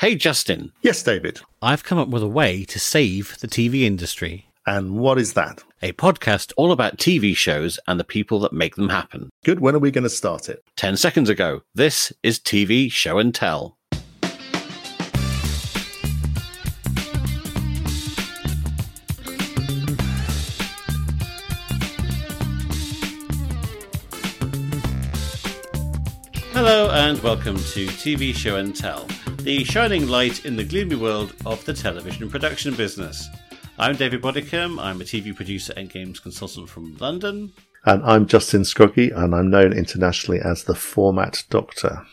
Hey, Justin. Yes, David. I've come up with a way to save the TV industry. And what is that? A podcast all about TV shows and the people that make them happen. Good. When are we going to start it? 10 seconds ago. This is TV Show and Tell. Hello and welcome to TV Show and Tell, the shining light in the gloomy world of the television production business. I'm David Bodicum, I'm a TV producer and games consultant from London. And I'm Justin Scroggie, and I'm known internationally as the Format Doctor.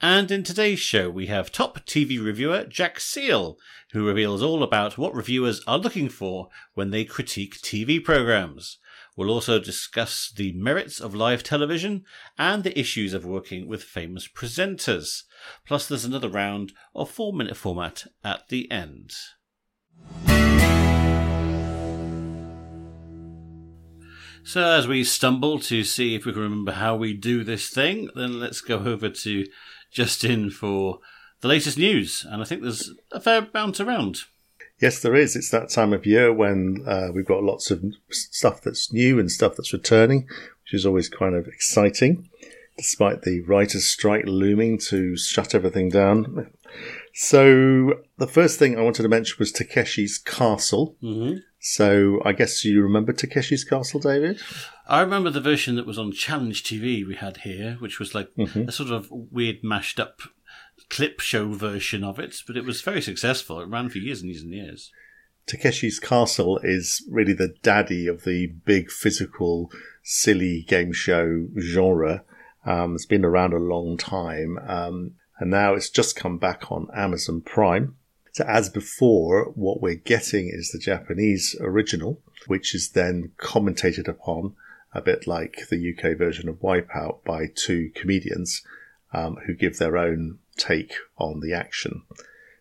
And in today's show we have top TV reviewer Jack Seale, who reveals all about what reviewers are looking for when they critique TV programmes. We'll also discuss the merits of live television and the issues of working with famous presenters. Plus there's another round of 4-minute format at the end. So as we stumble to see if we can remember how we do this thing, then let's go over to Justin for the latest news. And I think there's a fair amount around. Yes, there is. It's that time of year when we've got lots of stuff that's new and stuff that's returning, which is always kind of exciting, despite the writers' strike looming to shut everything down. So the first thing I wanted to mention was Takeshi's Castle. Mm-hmm. So I guess you remember Takeshi's Castle, David? I remember the version that was on Challenge TV we had here, which was like a sort of weird mashed up clip show version of it, but it was very successful. It ran for years and years and years. Takeshi's Castle is really the daddy of the big physical, silly game show genre. It's been around a long time, and now it's just come back on Amazon Prime. So as before, what we're getting is the Japanese original, which is then commentated upon, a bit like the UK version of Wipeout, by two comedians who give their own take on the action.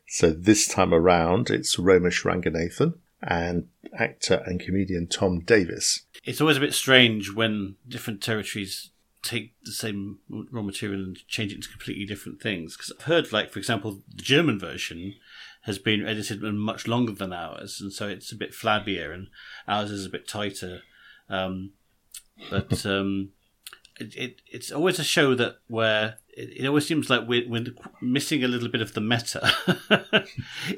So this time around, it's Roma Shranganathan and actor and comedian Tom Davis. It's always a bit strange when different territories take the same raw material and change it into completely different things. Because I've heard, like, for example, the German version has been edited much longer than ours, and so it's a bit flabbier, and ours is a bit tighter. It's always a show that where it always seems like we're missing a little bit of the meta,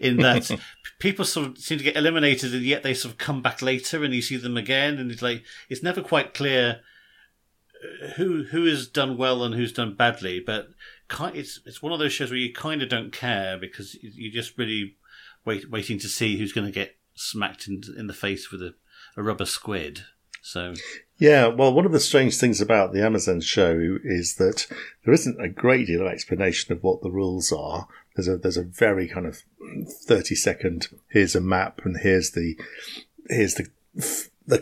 in that people sort of seem to get eliminated, and yet they sort of come back later, and you see them again, and it's like it's never quite clear who has done well and who's done badly. But it's one of those shows where you kind of don't care, because you're just really waiting to see who's going to get smacked in the face with a rubber squid. So yeah, well, one of the strange things about the Amazon show is that there isn't a great deal of explanation of what the rules are. There's a very kind of 30-second. Here's a map, and here's the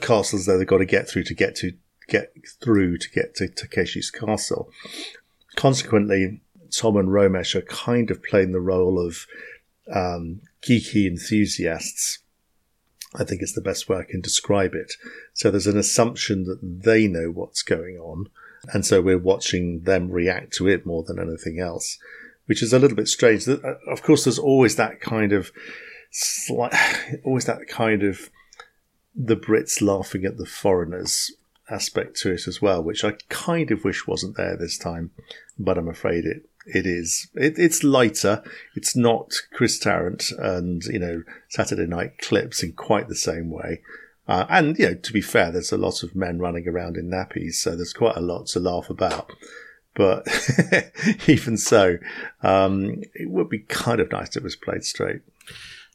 castles that they've got to get through to Takeshi's Castle. Consequently, Tom and Romesh are kind of playing the role of geeky enthusiasts. I think it's the best way I can describe it. So there's an assumption that they know what's going on, and so we're watching them react to it more than anything else, which is a little bit strange. Of course, there's always that kind of the Brits laughing at the foreigners aspect to it as well, which I kind of wish wasn't there this time, but I'm afraid it is. It's lighter. It's not Chris Tarrant and, Saturday Night Clips in quite the same way. And, to be fair, there's a lot of men running around in nappies, so there's quite a lot to laugh about. But even so, it would be kind of nice if it was played straight.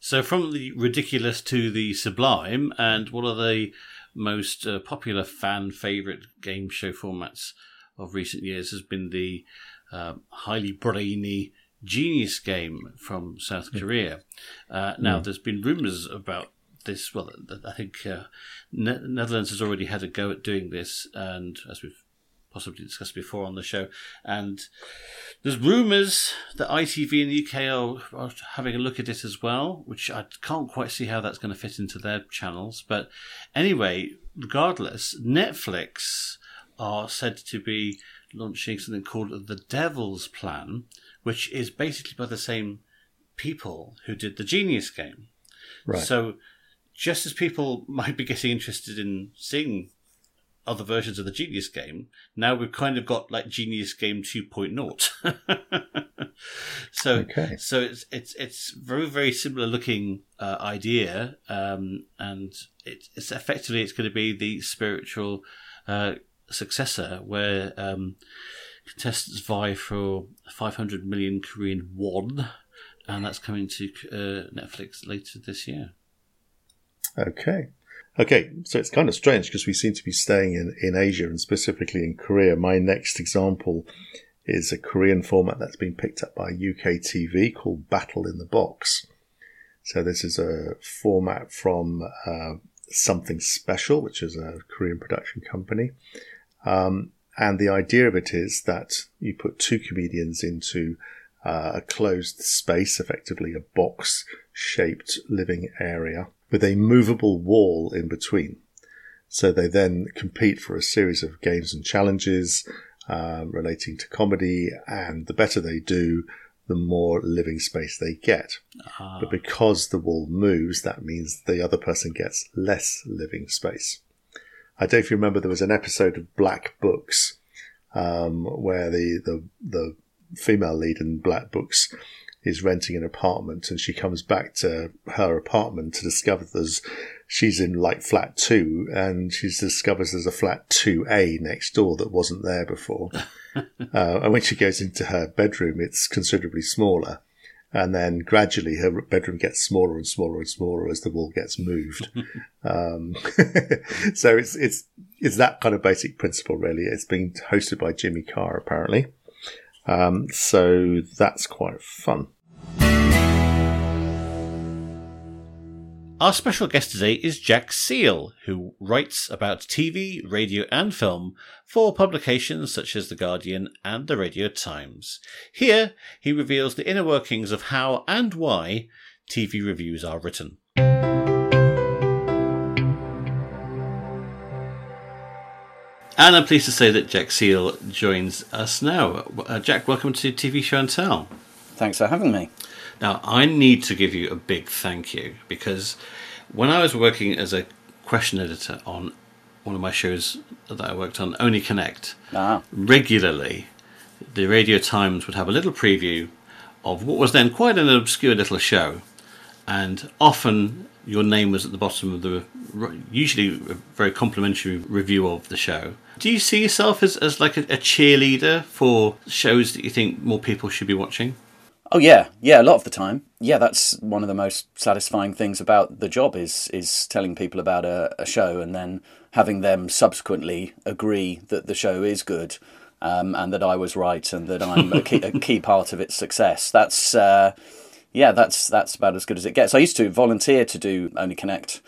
So from the ridiculous to the sublime, and what are the most popular fan favourite game show formats of recent years has been the highly brainy Genius Game from South Korea. Now, there's been rumours about this. Well, I think Netherlands has already had a go at doing this, and as we've possibly discussed before on the show, and there's rumours that ITV in the UK are having a look at it as well, which I can't quite see how that's going to fit into their channels. But anyway, regardless, Netflix are said to be launching something called The Devil's Plan, which is basically by the same people who did The Genius Game. Right. So just as people might be getting interested in seeing other versions of The Genius Game, now we've kind of got like Genius Game 2.0. So it's very, very similar looking idea, and it's effectively it's going to be the spiritual successor where contestants vie for 500 million Korean won, and that's coming to Netflix later this year. Okay, so it's kind of strange because we seem to be staying in Asia and specifically in Korea. My next example is a Korean format that's been picked up by UK TV called Battle in the Box. So this is a format from Something Special, which is a Korean production company. And the idea of it is that you put two comedians into a closed space, effectively a box-shaped living area, with a movable wall in between. So they then compete for a series of games and challenges relating to comedy, and the better they do, the more living space they get. Uh-huh. But because the wall moves, that means the other person gets less living space. I don't know if you remember, there was an episode of Black Books where the female lead in Black Books is renting an apartment, and she comes back to her apartment to discover she's in like flat 2, and she discovers there's a flat 2A next door that wasn't there before. And when she goes into her bedroom, it's considerably smaller. And then gradually her bedroom gets smaller and smaller and smaller as the wall gets moved. So it's that kind of basic principle, really. It's being hosted by Jimmy Carr, apparently. So that's quite fun. Our special guest today is Jack Seale, who writes about TV, radio and film for publications such as The Guardian and The Radio Times. Here, he reveals the inner workings of how and why TV reviews are written. And I'm pleased to say that Jack Seale joins us now. Jack, welcome to TV Show and Tell. Thanks for having me. Now, I need to give you a big thank you, because when I was working as a question editor on one of my shows that I worked on, Only Connect, regularly the Radio Times would have a little preview of what was then quite an obscure little show, and often your name was at the bottom of the, usually a very complimentary review of the show. Do you see yourself as like a cheerleader for shows that you think more people should be watching? Oh yeah, a lot of the time. Yeah, that's one of the most satisfying things about the job is telling people about a show and then having them subsequently agree that the show is good, and that I was right and that I'm a key part of its success. That's... yeah, that's about as good as it gets. I used to volunteer to do Only Connect.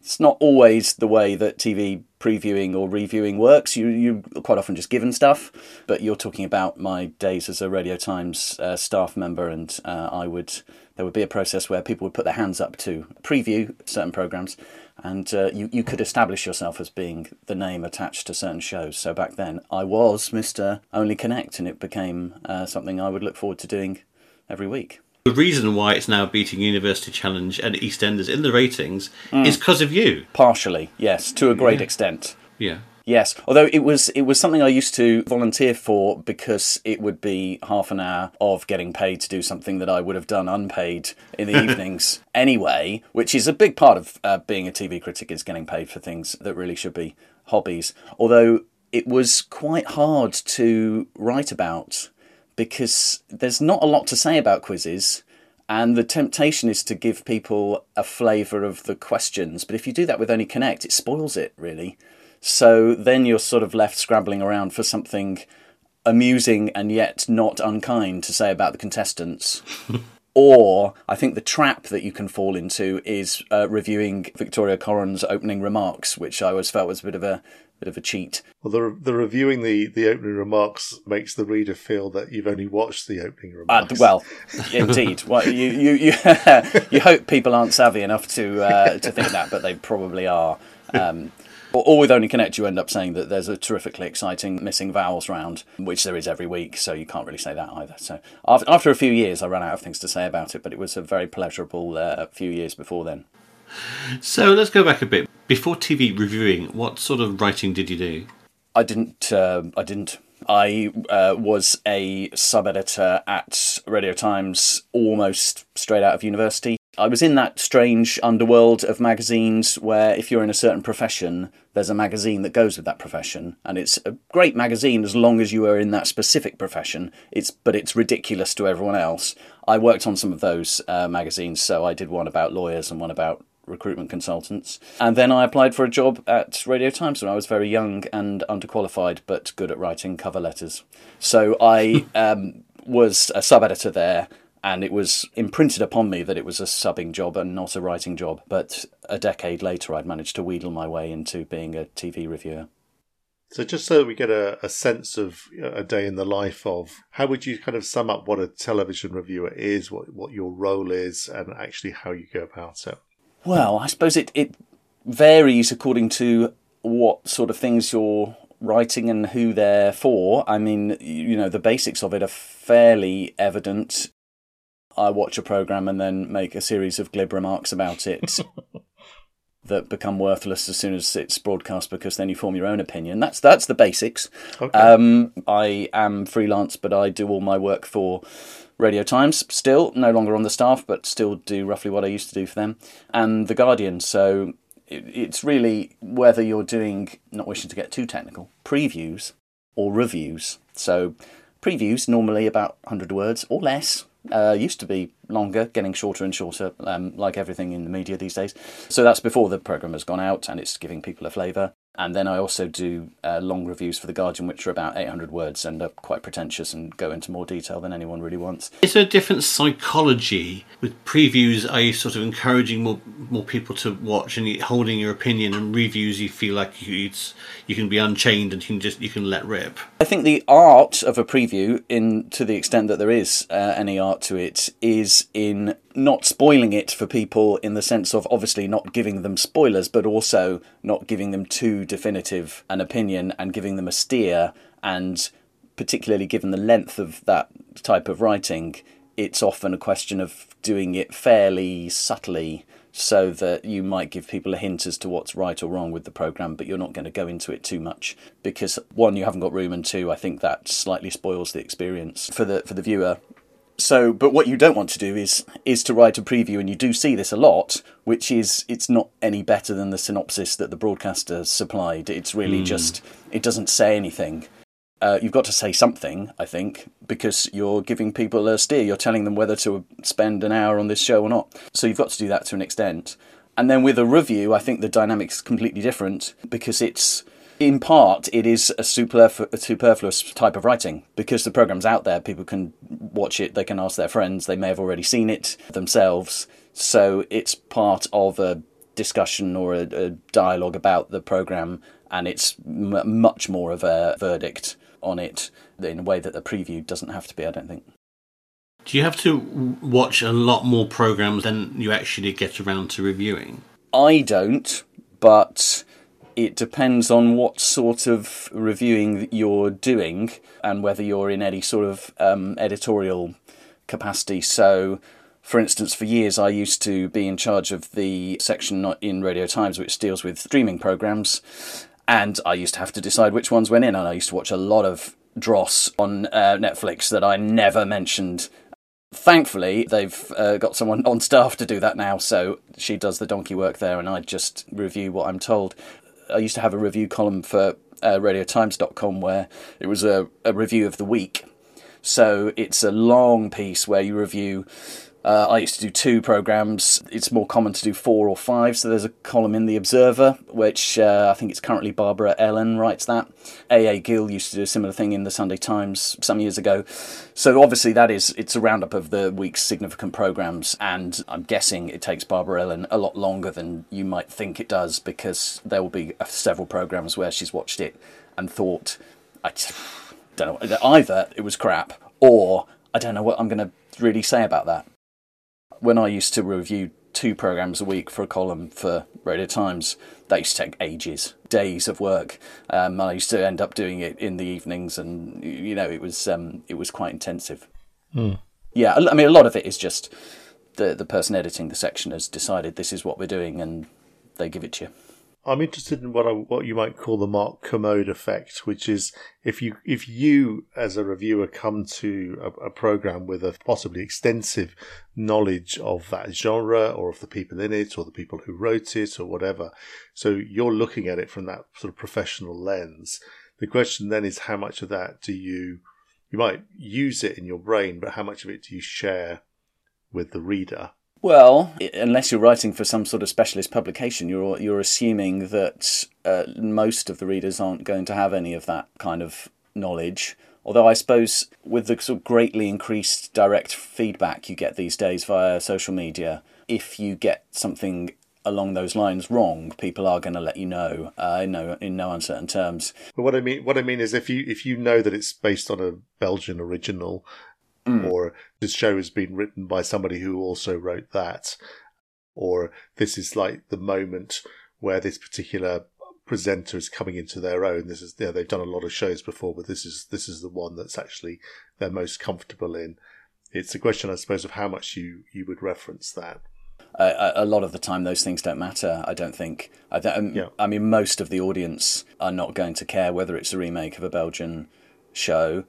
It's not always the way that TV previewing or reviewing works. You're quite often just given stuff, but you're talking about my days as a Radio Times staff member, and there would be a process where people would put their hands up to preview certain programmes, and you could establish yourself as being the name attached to certain shows. So back then, I was Mr. Only Connect, and it became something I would look forward to doing every week. The reason why it's now beating University Challenge and EastEnders in the ratings is because of you. Partially, yes, to a great extent. Yeah. Yes, although it was something I used to volunteer for because it would be half an hour of getting paid to do something that I would have done unpaid in the evenings anyway, which is a big part of being a TV critic, is getting paid for things that really should be hobbies. Although it was quite hard to write about, because there's not a lot to say about quizzes, and the temptation is to give people a flavour of the questions. But if you do that with Only Connect, it spoils it, really. So then you're sort of left scrabbling around for something amusing and yet not unkind to say about the contestants. Or I think the trap that you can fall into is reviewing Victoria Coron's opening remarks, which I always felt was a bit of a cheat. Well, the reviewing the opening remarks makes the reader feel that you've only watched the opening remarks. Well, indeed. Well, you hope people aren't savvy enough to think that, but they probably are. Or with Only Connect, you end up saying that there's a terrifically exciting missing vowels round, which there is every week, so you can't really say that either. So after a few years, I ran out of things to say about it, but it was a very pleasurable few years before then. So let's go back a bit. Before TV reviewing, what sort of writing did you do? I didn't. I was a sub-editor at Radio Times almost straight out of university. I was in that strange underworld of magazines where if you're in a certain profession, there's a magazine that goes with that profession. And it's a great magazine as long as you are in that specific profession, but it's ridiculous to everyone else. I worked on some of those magazines, so I did one about lawyers and one about recruitment consultants. And then I applied for a job at Radio Times when I was very young and underqualified, but good at writing cover letters. So I was a sub-editor there. And it was imprinted upon me that it was a subbing job and not a writing job. But a decade later, I'd managed to wheedle my way into being a TV reviewer. So just so we get a sense of a day in the life of, how would you kind of sum up what a television reviewer is, what your role is, and actually how you go about it? Well, I suppose it varies according to what sort of things you're writing and who they're for. I mean, you know, the basics of it are fairly evident. I watch a programme and then make a series of glib remarks about it that become worthless as soon as it's broadcast, because then you form your own opinion. That's the basics. Okay. I am freelance, but I do all my work for Radio Times still, no longer on the staff, but still do roughly what I used to do for them, and The Guardian. So it's really whether you're doing, not wishing to get too technical, previews or reviews. So previews, normally about 100 words or less. Used to be longer, getting shorter and shorter, like everything in the media these days. So that's before the programme has gone out and it's giving people a flavour. And then I also do long reviews for The Guardian, which are about 800 words and are quite pretentious and go into more detail than anyone really wants. Is there a different psychology with previews? Are you sort of encouraging more people to watch and holding your opinion, and reviews you feel like you can be unchained and you can let rip? I think the art of a preview, to the extent that there is any art to it, is in not spoiling it for people, in the sense of obviously not giving them spoilers, but also not giving them too definitive an opinion and giving them a steer. And particularly given the length of that type of writing, it's often a question of doing it fairly subtly, so that you might give people a hint as to what's right or wrong with the programme, but you're not going to go into it too much, because one, you haven't got room, and two, I think that slightly spoils the experience for the viewer. So, but what you don't want to do is to write a preview, and you do see this a lot, which is it's not any better than the synopsis that the broadcaster supplied. It's really just, it doesn't say anything. You've got to say something, I think, because you're giving people a steer. You're telling them whether to spend an hour on this show or not. So you've got to do that to an extent. And then with a review, I think the dynamic's completely different, because it's... in part, it is a superfluous type of writing, because the programme's out there. People can watch it, they can ask their friends, they may have already seen it themselves. So it's part of a discussion or a dialogue about the programme, and it's much more of a verdict on it in a way that the preview doesn't have to be, I don't think. Do you have to watch a lot more programmes than you actually get around to reviewing? I don't, but... it depends on what sort of reviewing you're doing and whether you're in any sort of editorial capacity. So, for instance, for years I used to be in charge of the section in Radio Times which deals with streaming programmes, and I used to have to decide which ones went in, and I used to watch a lot of dross on Netflix that I never mentioned. Thankfully, they've got someone on staff to do that now, so she does the donkey work there and I just review what I'm told. I used to have a review column for radiotimes.com where it was a review of the week. So it's a long piece where you review... I used to do 2 programmes. It's more common to do 4 or 5. So there's a column in The Observer, which I think it's currently Barbara Ellen writes that. A.A. Gill used to do a similar thing in the Sunday Times some years ago. So obviously it's a roundup of the week's significant programmes, and I'm guessing it takes Barbara Ellen a lot longer than you might think it does, because there will be several programmes where she's watched it and thought, I don't know, either it was crap or I don't know what I'm going to really say about that. When I used to review 2 programmes a week for a column for Radio Times, that used to take ages, days of work. I used to end up doing it in the evenings, and you know, it was quite intensive. Mm. Yeah, I mean, a lot of it is just the person editing the section has decided this is what we're doing, and they give it to you. I'm interested in what you might call the Mark Kermode effect, which is if you as a reviewer come to a programme with a possibly extensive knowledge of that genre or of the people in it or the people who wrote it or whatever, so you're looking at it from that sort of professional lens. The question then is, how much of that do you might use it in your brain, but how much of it do you share with the reader? Well, unless you're writing for some sort of specialist publication, you're assuming that most of the readers aren't going to have any of that kind of knowledge. Although I suppose with the sort of greatly increased direct feedback you get these days via social media, if you get something along those lines wrong, people are going to let you know, in no uncertain terms. But what I mean is, if you know that it's based on a Belgian original. Mm. Or this show has been written by somebody who also wrote that, or this is like the moment where this particular presenter is coming into their own. This is, you know, they've done a lot of shows before, but this is the one that's actually they're most comfortable in. It's a question, I suppose, of how much you would reference that. A lot of the time, those things don't matter, I don't think. I mean, most of the audience are not going to care whether it's a remake of a Belgian show.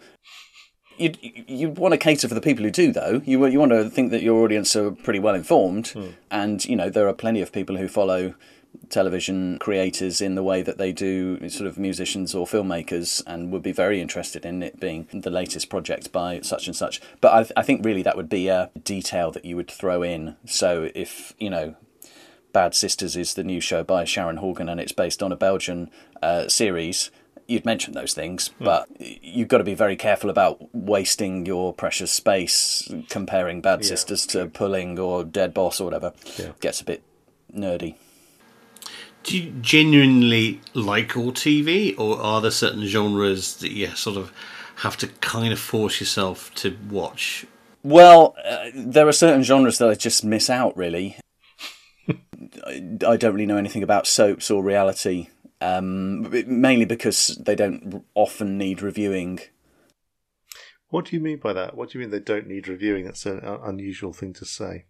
You want to cater for the people who do, though. You want to think that your audience are pretty well informed, and you know there are plenty of people who follow television creators in the way that they do sort of musicians or filmmakers, and would be very interested in it being the latest project by such and such. But I think really that would be a detail that you would throw in. So if you know, Bad Sisters is the new show by Sharon Horgan, and it's based on a Belgian series. You'd mention those things, but you've got to be very careful about wasting your precious space comparing Bad Sisters to Pulling or Dead Boss or whatever. Yeah. It gets a bit nerdy. Do you genuinely like all TV, or are there certain genres that you sort of have to kind of force yourself to watch? Well, there are certain genres that I just miss out, really. I don't really know anything about soaps or reality. Mainly because they don't often need reviewing. What do you mean by that? What do you mean they don't need reviewing? That's an unusual thing to say.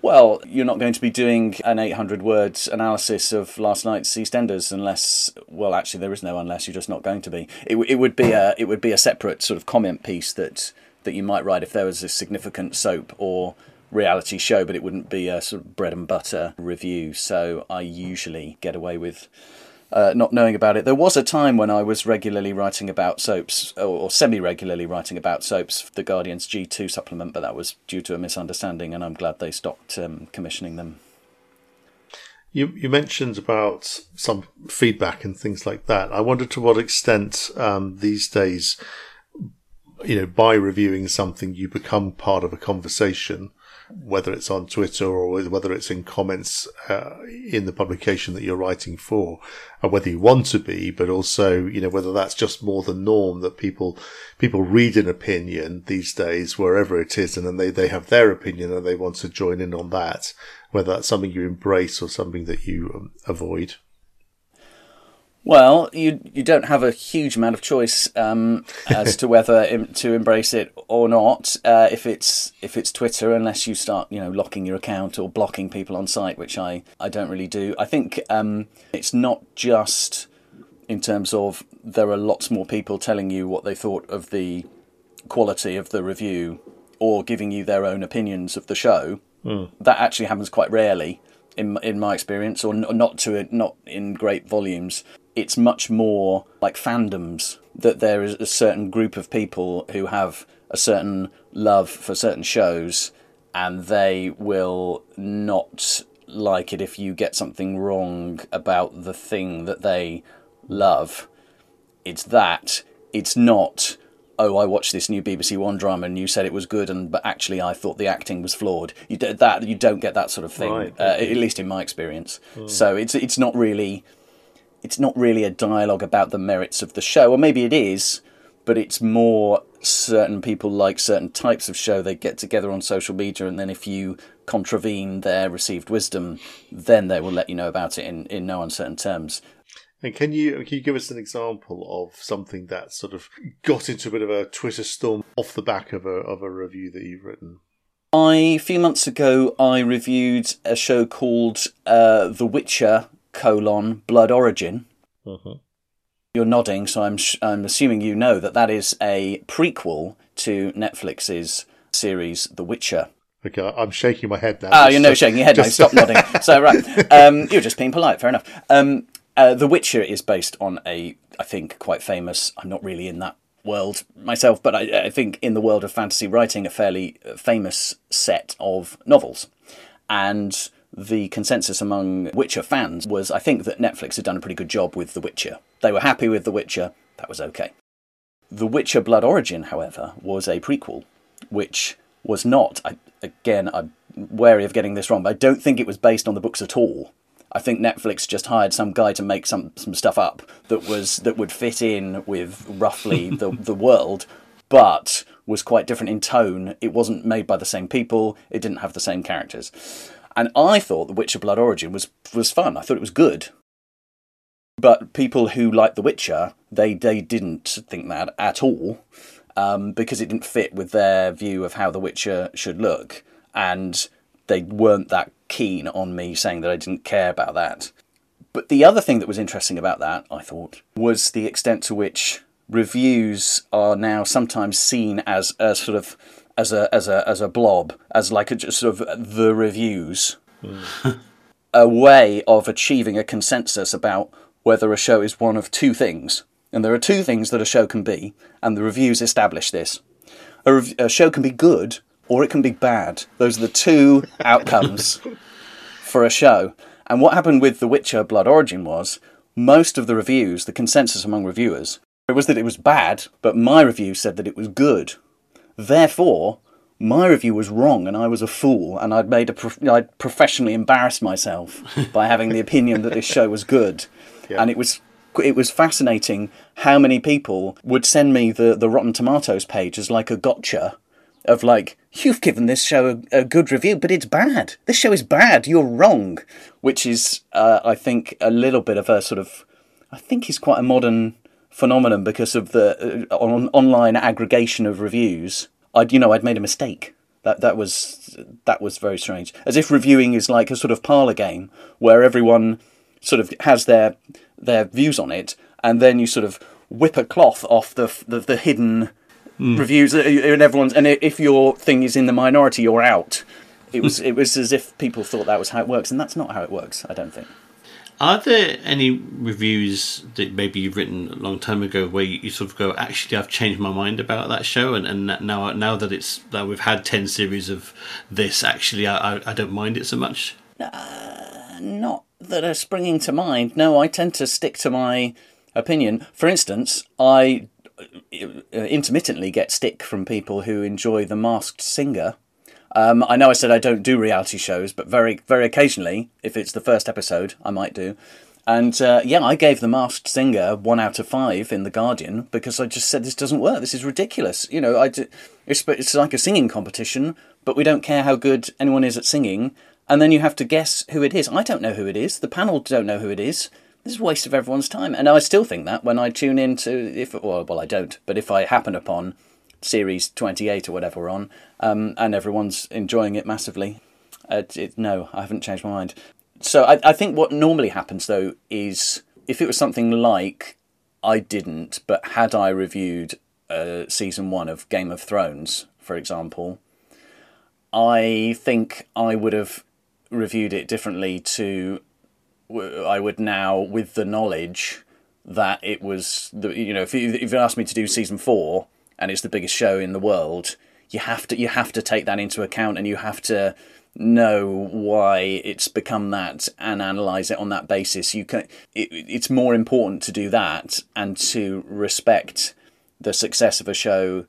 Well, you're not going to be doing an 800-word analysis of last night's EastEnders unless, well, actually there is no unless, you're just not going to be. It would be a separate sort of comment piece that you might write if there was a significant soap or reality show, but it wouldn't be a sort of bread and butter review. So I usually get away with not knowing about it. There was a time when I was regularly writing about soaps, or semi-regularly writing about soaps, for The Guardian's G2 supplement, but that was due to a misunderstanding, and I'm glad they stopped commissioning them. You mentioned about some feedback and things like that. I wonder to what extent these days, you know, by reviewing something, you become part of a conversation, whether it's on Twitter or whether it's in comments in the publication that you're writing for, and whether you want to be, but also, you know, whether that's just more the norm, that people read an opinion these days, wherever it is, and then they have their opinion and they want to join in on that, whether that's something you embrace or something that you avoid. Well, you don't have a huge amount of choice as to whether to embrace it or not. If it's Twitter, unless you start, you know, locking your account or blocking people on site, which I don't really do. I think it's not just in terms of there are lots more people telling you what they thought of the quality of the review or giving you their own opinions of the show. Mm. That actually happens quite rarely in my experience, or not in great volumes. It's much more like fandoms, that there is a certain group of people who have a certain love for certain shows, and they will not like it if you get something wrong about the thing that they love. It's that. It's not, oh, I watched this new BBC One drama and you said it was good, but actually I thought the acting was flawed. You don't get that sort of thing, right. At least in my experience. Mm. So it's not really a dialogue about the merits of the show, or maybe it is, but it's more certain people like certain types of show. They get together on social media, and then if you contravene their received wisdom, then they will let you know about it in no uncertain terms. And can you give us an example of something that sort of got into a bit of a Twitter storm off the back of a review that you've written? A few months ago, I reviewed a show called The Witcher: Blood Origin. Mm-hmm. You're nodding, so I'm assuming you know that is a prequel to Netflix's series The Witcher. Okay, I'm shaking my head now. Oh, you're shaking your head. Just... No, stop nodding. So, right, you're just being polite. Fair enough. The Witcher is based on I think, quite famous. I'm not really in that world myself, but I think in the world of fantasy writing, a fairly famous set of novels. And the consensus among Witcher fans was, I think, that Netflix had done a pretty good job with The Witcher. They were happy with The Witcher. That was okay. The Witcher: Blood Origin, however, was a prequel, which was not. I'm wary of getting this wrong, but I don't think it was based on the books at all. I think Netflix just hired some guy to make some stuff up that would fit in with roughly the world, but was quite different in tone. It wasn't made by the same people. It didn't have the same characters. And I thought The Witcher: Blood Origin was fun. I thought it was good. But people who liked The Witcher, they didn't think that at all, because it didn't fit with their view of how The Witcher should look. And they weren't that keen on me saying that I didn't care about that. But the other thing that was interesting about that, I thought, was the extent to which reviews are now sometimes seen as a blob, as like just sort of the reviews, a way of achieving a consensus about whether a show is one of two things. And there are two things that a show can be, and the reviews establish this. A show can be good, or it can be bad. Those are the two outcomes for a show. And what happened with The Witcher: Blood Origin was most of the reviews, the consensus among reviewers, it was that it was bad, but my review said that it was good. Therefore, my review was wrong, and I was a fool, and I'd I'd professionally embarrassed myself by having the opinion that this show was good. Yeah. And it was fascinating how many people would send me the Rotten Tomatoes page as like a gotcha of like, you've given this show a good review, but it's bad. This show is bad. You're wrong. Which is, I think, a little bit of a sort of... I think it's quite a modern phenomenon because of the online aggregation of reviews. I'd made a mistake. That was very strange. As if reviewing is like a sort of parlour game where everyone sort of has their views on it, and then you sort of whip a cloth off the hidden... reviews, and everyone's, and if your thing is in the minority, you're out. It was as if people thought that was how it works, and that's not how it works, I don't think. Are there any reviews that maybe you've written a long time ago where you sort of go, actually, I've changed my mind about that show, and now that it's that we've had 10 series of this, actually, I don't mind it so much? Not that are springing to mind. No, I tend to stick to my opinion. For instance, I intermittently get stick from people who enjoy The Masked Singer. I know I said I don't do reality shows, but very, very occasionally, if it's the first episode, I might do. And I gave The Masked Singer 1 out of 5 in The Guardian because I just said this doesn't work. This is ridiculous. You know, it's like a singing competition, but we don't care how good anyone is at singing. And then you have to guess who it is. I don't know who it is. The panel don't know who it is. This is a waste of everyone's time. And I still think that when I tune in to, I don't, but if I happen upon series 28 or whatever we're on, and everyone's enjoying it massively, I haven't changed my mind. So I think what normally happens, though, is if it was something like I didn't, but had I reviewed season 1 of Game of Thrones, for example, I think I would have reviewed it differently to... I would now, with the knowledge that it was, if you asked me to do season 4 and it's the biggest show in the world, you have to take that into account, and you have to know why it's become that and analyse it on that basis. It's more important to do that and to respect the success of a show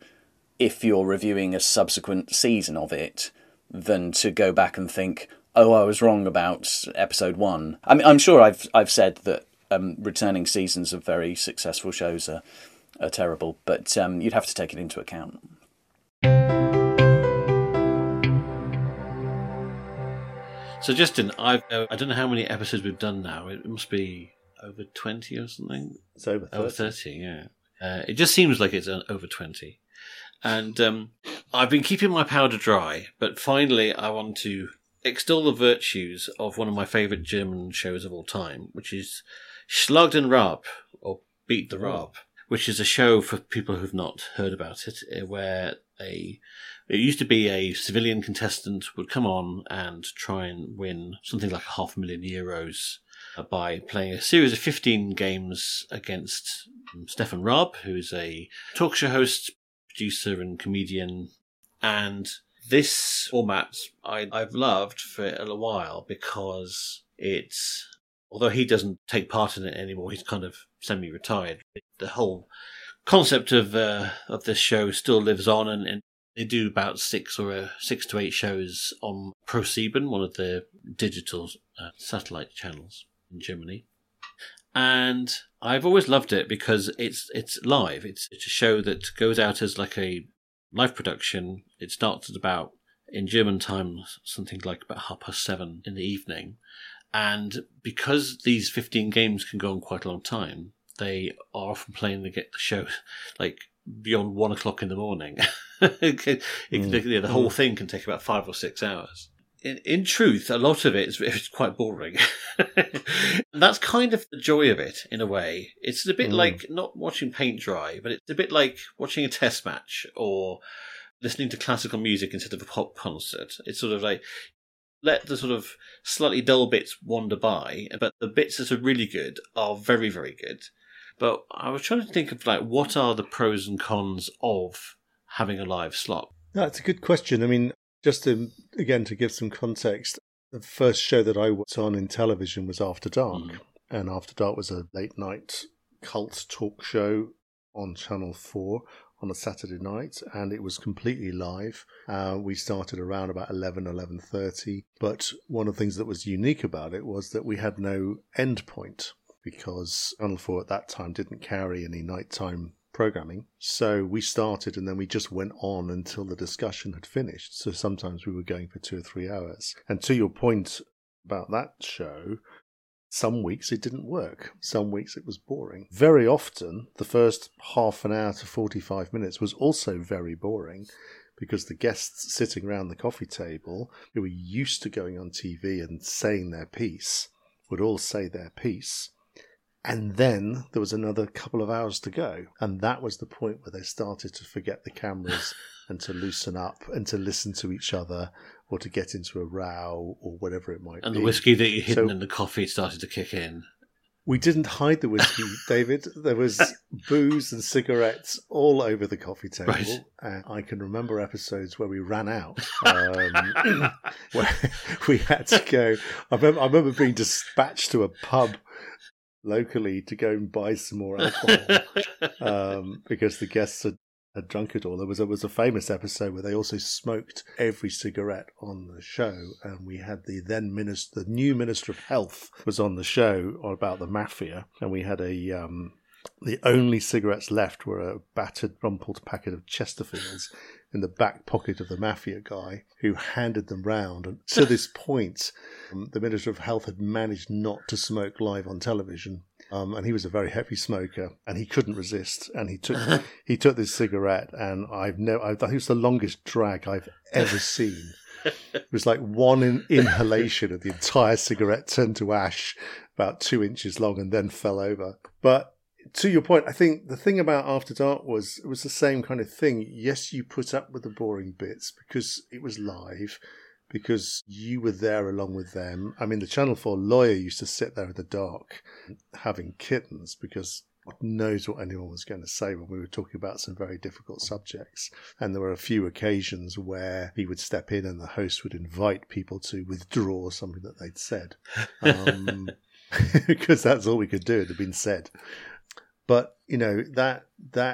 if you're reviewing a subsequent season of it than to go back and think, oh, I was wrong about episode 1. I mean, I'm sure I've said that returning seasons of very successful shows are are terrible, but you'd have to take it into account. So, Justin, I don't know how many episodes we've done now. It must be over 20 or something. It's over 30. Over 30, yeah. It just seems like it's over 20. And I've been keeping my powder dry, but finally I want to extol the virtues of one of my favourite German shows of all time, which is Schlag den Raab, or Beat the Raab, which is a show, for people who've not heard about it, where it used to be a civilian contestant would come on and try and win something like €500,000 by playing a series of 15 games against Stefan Raab, who's a talk show host, producer and comedian. And this format I've loved for a while because it's, although he doesn't take part in it anymore, he's kind of semi-retired. The whole concept of this show still lives on, and they do about 6 to 8 shows on ProSieben, one of the digital satellite channels in Germany. And I've always loved it because it's live. It's a show that goes out as like a live production. It starts at about, in German time, something like about 7:30 in the evening. And because these 15 games can go on quite a long time, they are often playing the show like beyond 1 o'clock in the morning. The whole thing can take about 5 or 6 hours. In truth, a lot of it is quite boring. That's kind of the joy of it, in a way. It's a bit like not watching paint dry, but it's a bit like watching a test match or listening to classical music instead of a pop concert. It's sort of like, let the sort of slightly dull bits wander by, but the bits that are really good are very, very good. But I was trying to think of, like, what are the pros and cons of having a live slot? That's a good question. I mean, just to give some context, the first show that I was on in television was After Dark. And After Dark was a late-night cult talk show on Channel 4 on a Saturday night, and it was completely live. We started around about 11:30, but one of the things that was unique about it was that we had no end point, because Channel 4 at that time didn't carry any nighttime programming. So we started and then we just went on until the discussion had finished. So sometimes we were going for 2 or 3 hours. And to your point about that show, some weeks it didn't work. Some weeks it was boring. Very often the first half an hour to 45 minutes was also very boring, because the guests sitting around the coffee table, who were used to going on TV and saying their piece, would all say their piece. And then there was another couple of hours to go. And that was the point where they started to forget the cameras and to loosen up and to listen to each other or to get into a row or whatever it might be. And the whiskey that you hidden in the coffee started to kick in. We didn't hide the whiskey, David. There was booze and cigarettes all over the coffee table. Right. And I can remember episodes where we ran out, where we had to go. I remember being dispatched to a pub locally to go and buy some more alcohol because the guests had drunk it all. There was a famous episode where they also smoked every cigarette on the show, and we had the new Minister of Health was on the show about the mafia, and we had a the only cigarettes left were a battered, rumpled packet of Chesterfields in the back pocket of the mafia guy, who handed them round. And to this point, the Minister of Health had managed not to smoke live on television. And he was a very heavy smoker, and he couldn't resist. And he took this cigarette, and I think it was the longest drag I've ever seen. It was like one inhalation of the entire cigarette turned to ash, about 2 inches long, and then fell over. But to your point, I think the thing about After Dark was it was the same kind of thing. Yes, you put up with the boring bits because it was live, because you were there along with them. I mean, the Channel 4 lawyer used to sit there in the dark having kittens because God knows what anyone was going to say when we were talking about some very difficult subjects. And there were a few occasions where he would step in and the host would invite people to withdraw something that they'd said because that's all we could do. It had been said. But, you know, that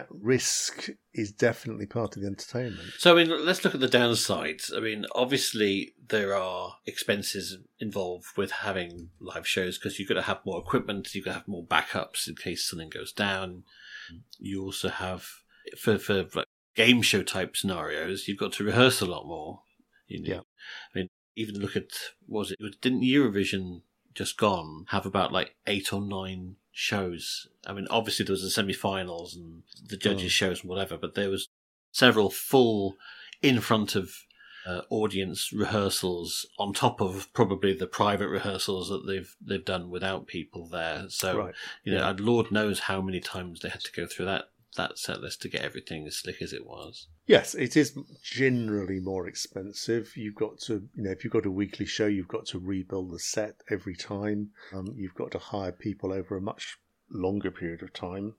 risk is definitely part of the entertainment. So, I mean, let's look at the downsides. I mean, obviously, there are expenses involved with having live shows because you've got to have more equipment, you've got to have more backups in case something goes down. You also have, for like game show type scenarios, you've got to rehearse a lot more. You know? Yeah. I mean, even look at, what was it? Didn't Eurovision just gone have about like 8 or 9 shows? I mean, obviously there was the semi-finals and the judges' shows and whatever, but there was several full in front of audience rehearsals on top of probably the private rehearsals that they've done without people there. So, you know, Lord knows how many times they had to go through that set list to get everything as slick as it was. Yes, it is generally more expensive. You've got to, you know, if you've got a weekly show, you've got to rebuild the set every time. You've got to hire people over a much longer period of time,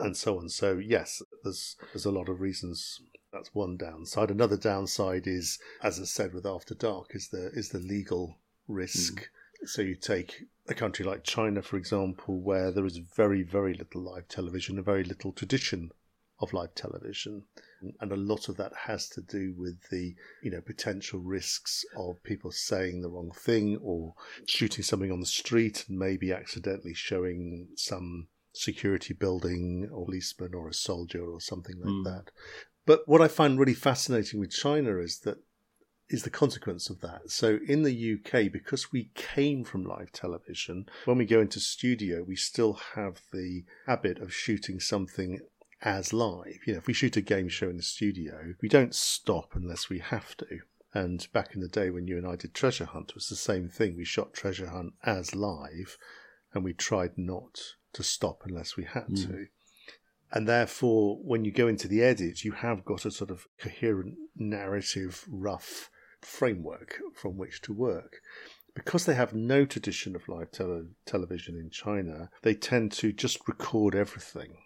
and so on. So, yes, there's a lot of reasons. That's one downside. Another downside is, as I said with After Dark, is the legal risk. Mm. So you take a country like China, for example, where there is very, very little live television, a very little tradition of live television. And a lot of that has to do with the, you know, potential risks of people saying the wrong thing or shooting something on the street and maybe accidentally showing some security building or policeman or a soldier or something like that. But what I find really fascinating with China is the consequence of that. So in the UK, because we came from live television, when we go into studio, we still have the habit of shooting something as live. You know, if we shoot a game show in the studio, we don't stop unless we have to. And back in the day when you and I did Treasure Hunt, it was the same thing. We shot Treasure Hunt as live, and we tried not to stop unless we had to. And therefore, when you go into the edit, you have got a sort of coherent narrative, rough framework from which to work. Because they have no tradition of live television in China, they tend to just record everything.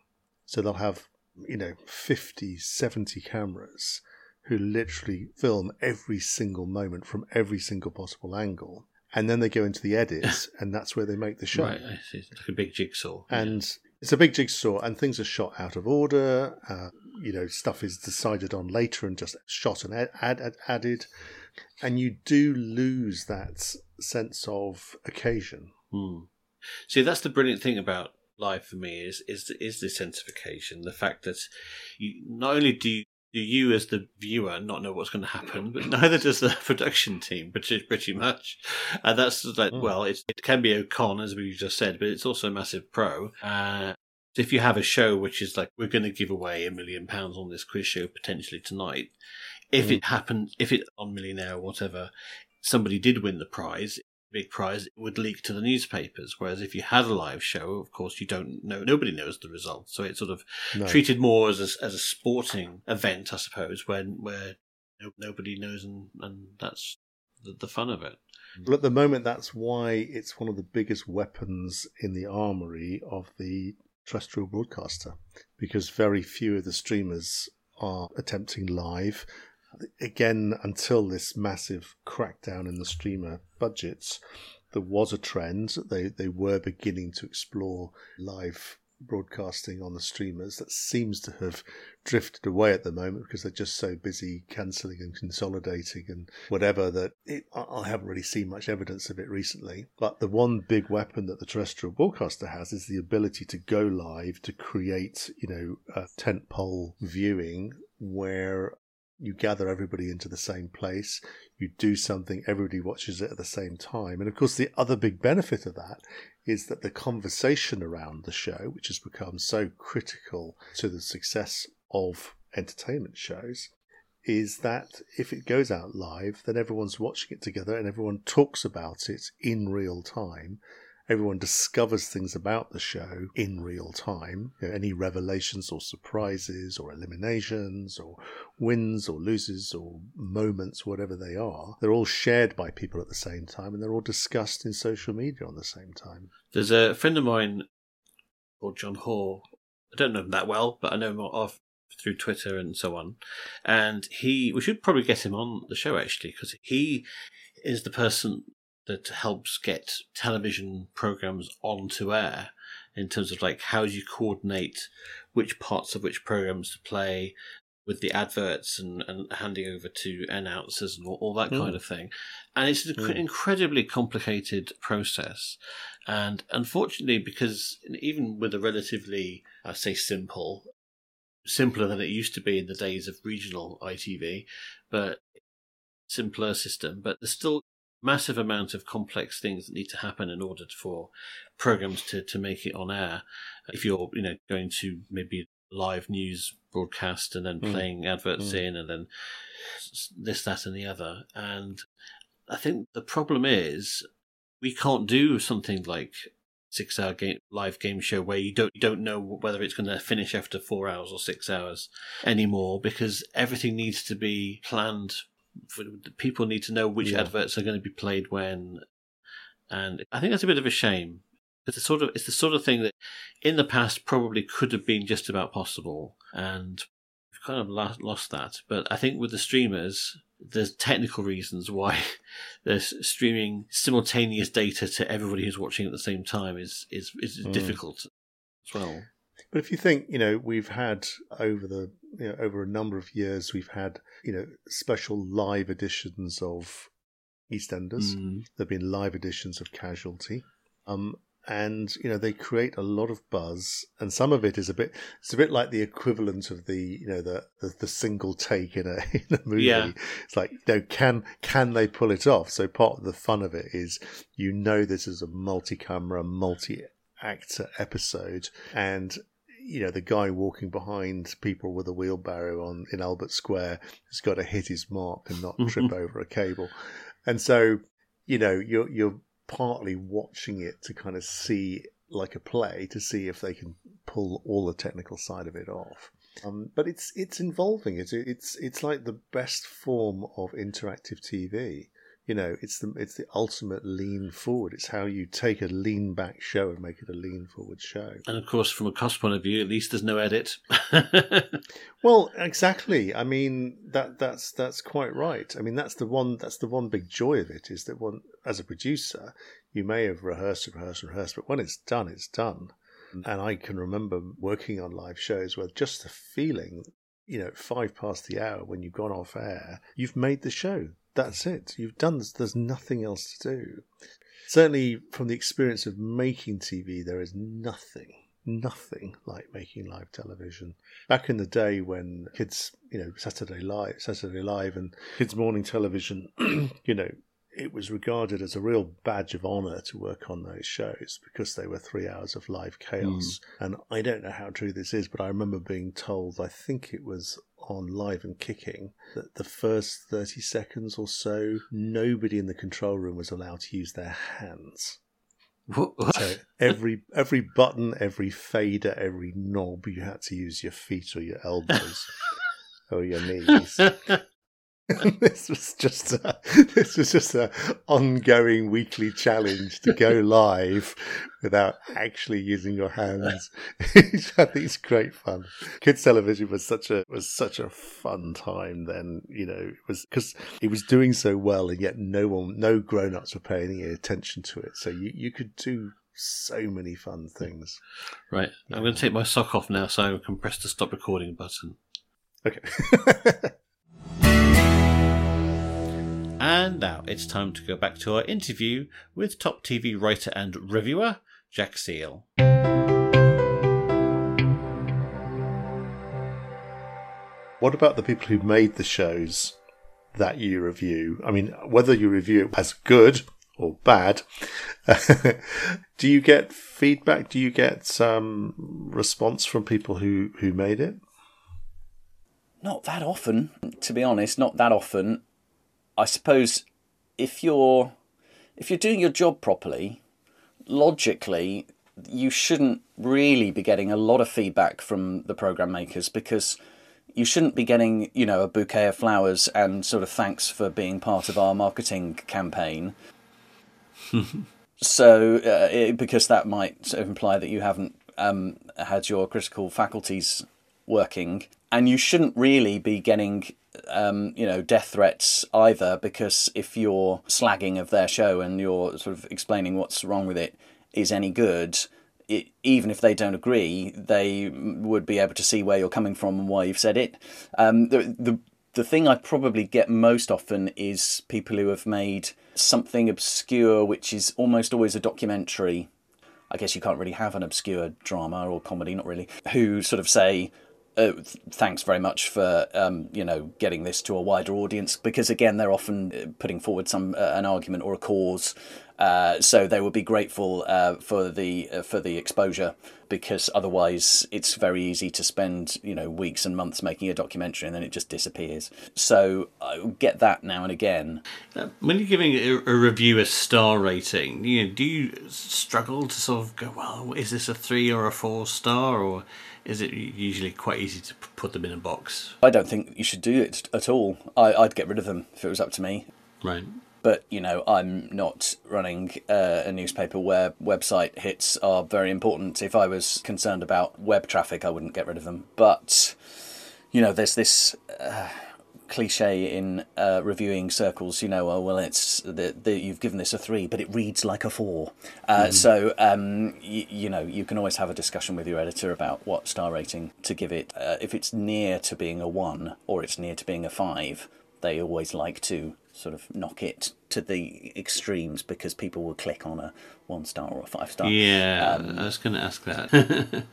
So they'll have, you know, 50, 70 cameras who literally film every single moment from every single possible angle. And then they go into the edits, and that's where they make the show. Right, I see. It's like a big jigsaw. And... yeah. It's a big jigsaw, and things are shot out of order. You know, stuff is decided on later and just shot and added. And you do lose that sense of occasion. See, that's the brilliant thing about live for me is this sense of occasion. The fact that you not only do you as the viewer not know what's going to happen, but neither does the production team, pretty much. And that's like, well, it can be a con, as we just said, but it's also a massive pro. If you have a show which is like, we're going to give away £1 million on this quiz show potentially tonight, if it happened, if it on Millionaire or whatever, somebody did win the prize, big prize, it would leak to the newspapers. Whereas if you had a live show, of course, you don't know, nobody knows the result. So it's sort of treated more as a sporting event, I suppose, where nobody knows, and that's the fun of it. Well, at the moment, that's why it's one of the biggest weapons in the armory of the terrestrial broadcaster, because very few of the streamers are attempting live. Again, until this massive crackdown in the streamer budgets, there was a trend. They were beginning to explore live broadcasting on the streamers. That seems to have drifted away at the moment because they're just so busy cancelling and consolidating and whatever that I haven't really seen much evidence of it recently. But the one big weapon that the terrestrial broadcaster has is the ability to go live, to create, you know, a tentpole viewing where you gather everybody into the same place, you do something, everybody watches it at the same time. And of course, the other big benefit of that is that the conversation around the show, which has become so critical to the success of entertainment shows, is that if it goes out live, then everyone's watching it together and everyone talks about it in real time. Everyone discovers things about the show in real time. You know, any revelations or surprises or eliminations or wins or loses or moments, whatever they are, they're all shared by people at the same time and they're all discussed in social media on the same time. There's a friend of mine called John Hoare. I don't know him that well, but I know him off through Twitter and so on. And we should probably get him on the show, actually, because he is the person that helps get television programs onto air in terms of like how do you coordinate which parts of which programs to play, with the adverts and handing over to announcers and all that kind of thing. And it's an incredibly complicated process. And unfortunately, because even with a relatively, I'd say simpler than it used to be in the days of regional ITV, but simpler system, but there's still massive amount of complex things that need to happen in order for programs to make it on air. If you're, going to maybe live news broadcast and then playing adverts in and then this, that and the other. And I think the problem is we can't do something like 6-hour live game show where you don't know whether it's going to finish after 4 hours or 6 hours anymore, because everything needs to be planned. People need to know which adverts are going to be played when, and I think that's a bit of a shame. It's the sort of thing that in the past probably could have been just about possible, and we've kind of lost that. But I think with the streamers, there's technical reasons why there's streaming simultaneous data to everybody who's watching at the same time is difficult as well. But if you think, we've had over a number of years, we've had, special live editions of EastEnders. There've been live editions of Casualty. And, they create a lot of buzz, and some of it is it's a bit like the equivalent of the, the single take in a movie. Yeah. It's like, can they pull it off? So part of the fun of it is, this is a multi-camera, multi-actor episode, and, the guy walking behind people with a wheelbarrow in Albert Square has got to hit his mark and not trip over a cable. And so, you're partly watching it to kind of see, like a play, to see if they can pull all the technical side of it off. But it's involving. It's like the best form of interactive TV. It's the ultimate lean forward. It's how you take a lean back show and make it a lean forward show. And of course, from a cost point of view, at least there's no edit. Well, exactly. I mean, that's quite right. I mean, that's the one big joy of it, is that one, as a producer, you may have rehearsed, but when it's done, it's done. And I can remember working on live shows where just the feeling, 5 past the hour when you've gone off air, you've made the show. That's it. You've done this. There's nothing else to do. Certainly from the experience of making TV, there is nothing like making live television. Back in the day when kids, Saturday Live and kids' morning television, it was regarded as a real badge of honour to work on those shows because they were 3 hours of live chaos. And I don't know how true this is, but I remember being told, I think it was on Live and Kicking, that the first 30 seconds or so, nobody in the control room was allowed to use their hands. What? So every button, every fader, every knob, you had to use your feet or your elbows or your knees. This was just a ongoing weekly challenge to go live without actually using your hands. I think it's great fun. Kids television was such a fun time then. It was because it was doing so well, and yet no grown ups were paying any attention to it. So you could do so many fun things. Right, I'm going to take my sock off now, so I can press the stop recording button. Okay. And now it's time to go back to our interview with top TV writer and reviewer, Jack Seale. What about the people who made the shows that you review? I mean, whether you review it as good or bad, do you get feedback? Do you get some response from people who made it? Not that often, to be honest, not that often. I suppose if you're doing your job properly, logically, you shouldn't really be getting a lot of feedback from the programme makers, because you shouldn't be getting, a bouquet of flowers and sort of thanks for being part of our marketing campaign. So, because that might sort of imply that you haven't had your critical faculties working, and you shouldn't really be getting death threats either, because if your slagging of their show and your sort of explaining what's wrong with it is any good, even if they don't agree, they would be able to see where you're coming from and why you've said it. The thing I probably get most often is people who have made something obscure, which is almost always a documentary. I guess you can't really have an obscure drama or comedy, not really, who sort of say, oh, thanks very much for, getting this to a wider audience, because again, they're often putting forward an argument or a cause. So they would be grateful for the exposure, because otherwise it's very easy to spend weeks and months making a documentary and then it just disappears. So I get that now and again. When you're giving a review a star rating, do you struggle to sort of go, well, is this a 3 or a 4 star, or is it usually quite easy to put them in a box? I don't think you should do it at all. I'd get rid of them if it was up to me. Right. But, I'm not running a newspaper where website hits are very important. If I was concerned about web traffic, I wouldn't get rid of them. But, there's this cliche in reviewing circles, oh, well, it's you've given this a 3, but it reads like a 4. So, you can always have a discussion with your editor about what star rating to give it. If it's near to being a 1 or it's near to being a 5, they always like to sort of knock it to the extremes, because people will click on a 1 star or a 5 star. Yeah, I was going to ask that. There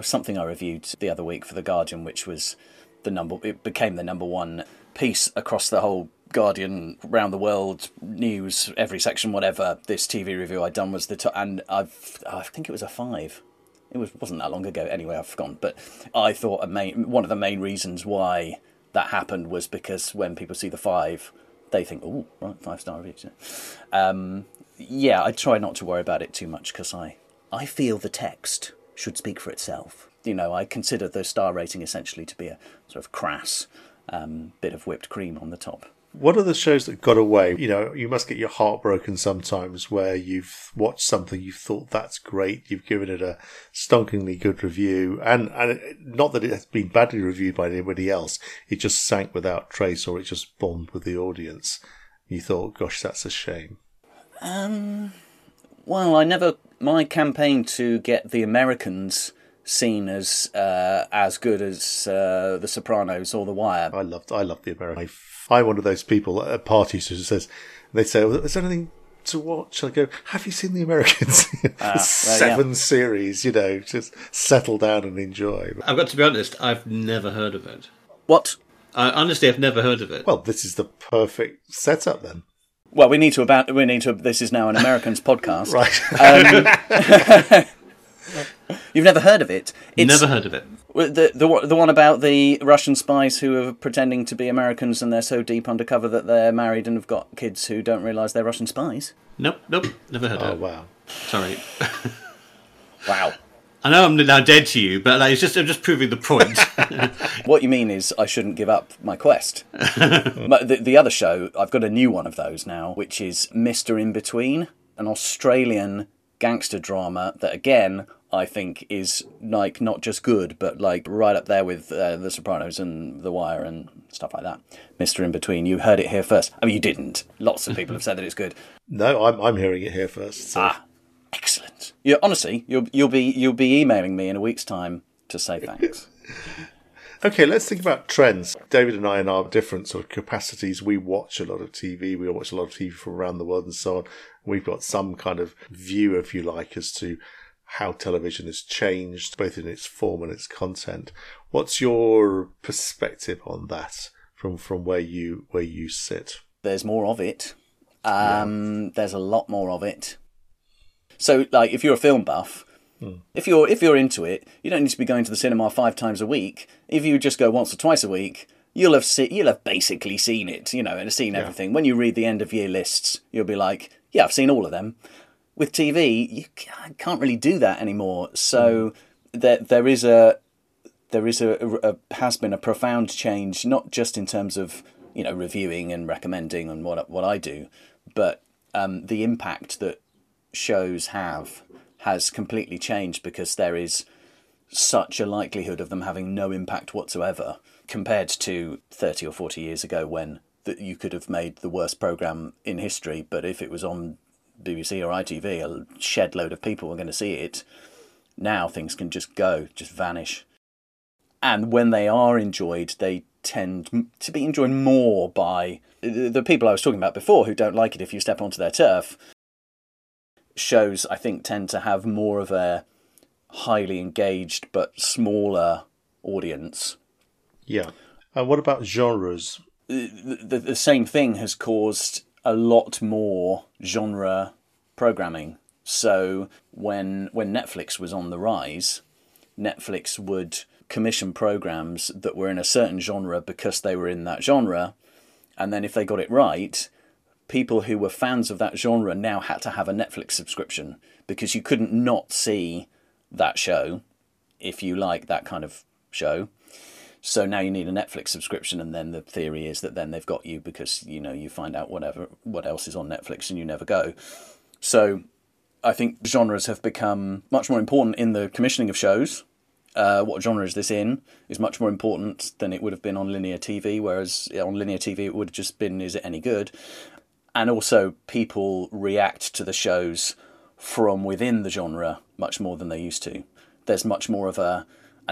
was something I reviewed the other week for The Guardian, which was it became the #1 piece across the whole Guardian, round the world, news, every section, whatever. This TV review I'd done was and I think it was a 5. It wasn't that long ago. Anyway, I've forgotten. But I thought one of the main reasons why that happened was because when people see the 5, they think, oh, right, 5-star reviews. I try not to worry about it too much, because I feel the text should speak for itself. I consider the star rating essentially to be a sort of crass bit of whipped cream on the top. What are the shows that got away? You must get your heart broken sometimes where you've watched something, you've thought that's great, you've given it a stonkingly good review, and not that it has been badly reviewed by anybody else, it just sank without trace, or it just bombed with the audience. You thought, gosh, that's a shame. Well, my campaign to get The Americans seen as good as The Sopranos or The Wire. I love The Americans. I'm one of those people at parties who says, they say, well, is there anything to watch? I go, have you seen The Americans? Seven series, just settle down and enjoy. I've got to be honest, I've never heard of it. What? Honestly, I've never heard of it. Well, this is the perfect setup then. Well, this is now an Americans podcast. Right. You've never heard of it? Never heard of it. The one about the Russian spies who are pretending to be Americans and they're so deep undercover that they're married and have got kids who don't realise they're Russian spies? Nope, never heard of it. Oh, wow. Sorry. Wow. I know I'm now dead to you, but I'm just proving the point. What you mean is I shouldn't give up my quest. But the other show, I've got a new one of those now, which is Mr. In Between, an Australian gangster drama that, again, I think is not just good, but right up there with The Sopranos and The Wire and stuff like that. Mr. In Between, you heard it here first. I mean, you didn't. Lots of people have said that it's good. No, I'm hearing it here first. So. Ah, excellent. Yeah, honestly, you'll be emailing me in a week's time to say thanks. Okay, let's think about trends. David and I, in our different sort of capacities, we watch a lot of TV. We watch a lot of TV from around the world and so on. We've got some kind of view, if you like, as to how television has changed, both in its form and its content. What's your perspective on that from where you sit? There's more of it. There's a lot more of it. So, if you're a film buff, if you're into it, you don't need to be going to the cinema 5 times a week. If you just go once or twice a week, you'll have basically seen it, and seen everything. Yeah. When you read the end of year lists, you'll be like, yeah, I've seen all of them. With TV, you can't really do that anymore. So there has been a profound change, not just in terms of reviewing and recommending and what I do, but the impact that shows has completely changed, because there is such a likelihood of them having no impact whatsoever compared to 30 or 40 years ago, when you could have made the worst program in history, but if it was on BBC or ITV, a shed load of people were going to see it. Now things can just go, just vanish. And when they are enjoyed, they tend to be enjoyed more by the people I was talking about before who don't like it if you step onto their turf. Shows, I think, tend to have more of a highly engaged but smaller audience. Yeah. And what about genres? The same thing has caused a lot more genre programming. So when Netflix was on the rise, Netflix would commission programs that were in a certain genre because they were in that genre, and then if they got it right, people who were fans of that genre now had to have a Netflix subscription because you couldn't not see that show if you like that kind of show. So now you need a Netflix subscription, and then the theory is that then they've got you because, you know, you find out what else is on Netflix and you never go. So I think genres have become much more important in the commissioning of shows. What genre is this in is much more important than it would have been on linear TV, whereas on linear TV it would have just been, is it any good? And also people react to the shows from within the genre much more than they used to. There's much more of an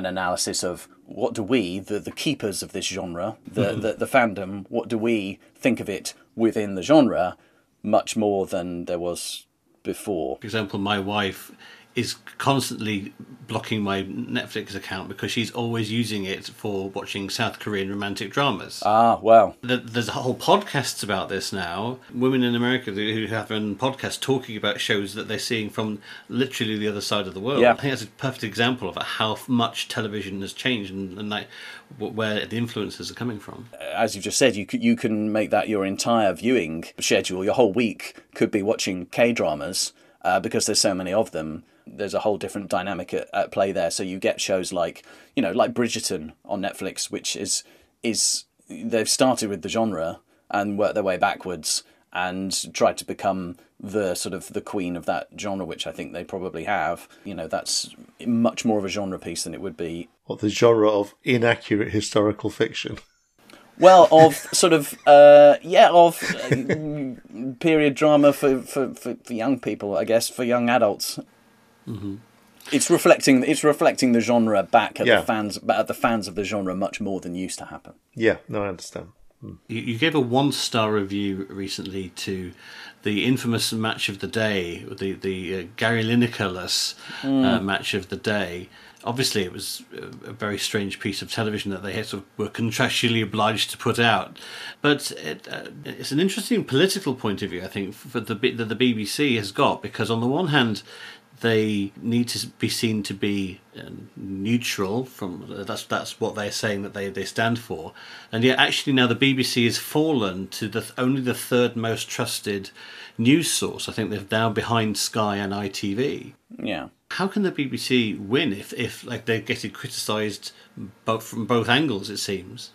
analysis of what do we, the keepers of this genre, the fandom, what do we think of it within the genre, much more than there was before. For example, my wife is constantly blocking my Netflix account because she's always using it for watching South Korean romantic dramas. Ah, wow. There's whole podcasts about this now. Women in America who have a podcast talking about shows that they're seeing from literally the other side of the world. Yeah. I think that's a perfect example of how much television has changed and like where the influences are coming from. As you've just said, you can make that your entire viewing schedule. Your whole week could be watching K-dramas because there's so many of them. There's a whole different dynamic at play there. So you get shows like Bridgerton on Netflix, which is they've started with the genre and worked their way backwards and tried to become the sort of the queen of that genre, which I think they probably have. You know, that's much more of a genre piece than it would be. What, the genre of inaccurate historical fiction? Well, of sort of, period drama for young people, I guess, for young adults. Mm-hmm. It's reflecting the genre back at the fans of the genre much more than used to happen. Yeah, no, I understand. Mm. You gave a 1-star review recently to the infamous Match of the Day, the Gary Linekerless Match of the Day. Obviously, it was a very strange piece of television that they sort of were contractually obliged to put out. But it's an interesting political point of view, I think, for that the BBC has got, because on the one hand, they need to be seen to be neutral. That's what they're saying that they stand for, and yet actually now the BBC has fallen to only the third most trusted news source. I think they're now behind Sky and ITV. Yeah. How can the BBC win if like they're getting criticised from both angles? It seems.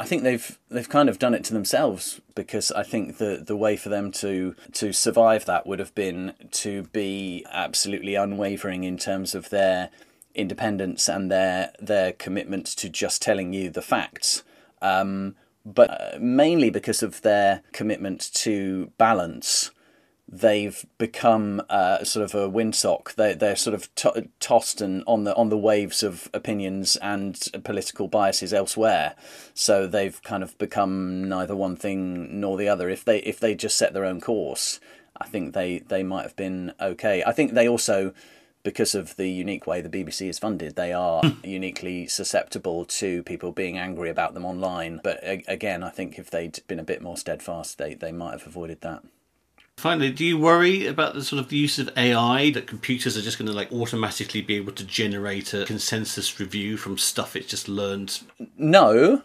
I think they've kind of done it to themselves, because I think the way for them to survive that would have been to be absolutely unwavering in terms of their independence and their commitment to just telling you the facts, but mainly because of their commitment to balance. They've become sort of a windsock. They're sort of tossed and on the waves of opinions and political biases elsewhere. So they've kind of become neither one thing nor the other. If they just set their own course, I think they might have been okay. I think they also, because of the unique way the BBC is funded, they are uniquely susceptible to people being angry about them online. But again, I think if they'd been a bit more steadfast, they might have avoided that. Finally, do you worry about the sort of the use of AI, that computers are just going to like automatically be able to generate a consensus review from stuff it's just learned? No,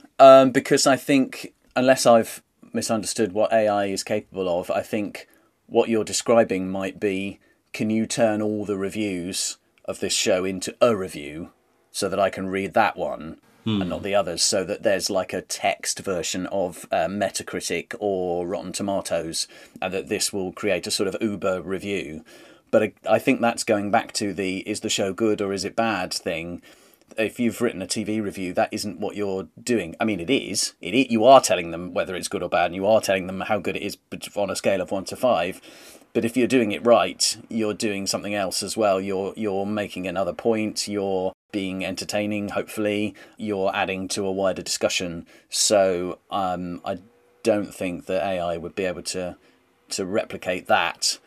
because I think, unless I've misunderstood what AI is capable of, I think what you're describing might be, can you turn all the reviews of this show into a review so that I can read that one? And not the others, so that there's like a text version of Metacritic or Rotten Tomatoes, and that this will create a sort of Uber review. But I think that's going back to the is the show good or is it bad thing, if you've written a TV review, that isn't what you're doing. I mean, it is. You are telling them whether it's good or bad, and you are telling them how good it is on a scale of 1 to 5. But if you're doing it right, you're doing something else as well. You're making another point. You're being entertaining, hopefully. You're adding to a wider discussion. So I don't think that AI would be able to replicate that.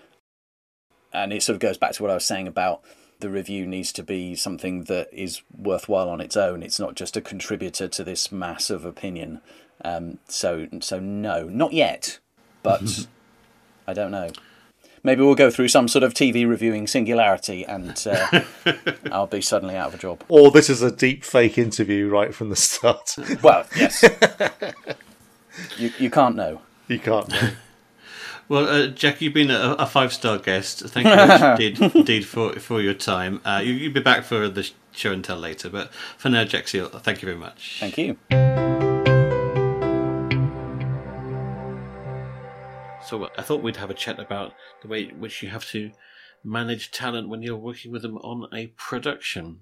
And it sort of goes back to what I was saying about the review needs to be something that is worthwhile on its own. It's not just a contributor to this mass of opinion. So no, not yet, but I don't know. Maybe we'll go through some sort of TV reviewing singularity and I'll be suddenly out of a job. Or this is a deep fake interview right from the start. Well, yes. You can't know. You can't know. Well, Jack, you've been a 5-star guest. Thank you indeed for your time. You'll be back for the show and tell later. But for now, Jack Seale, thank you very much. Thank you. So I thought we'd have a chat about the way in which you have to manage talent when you're working with them on a production.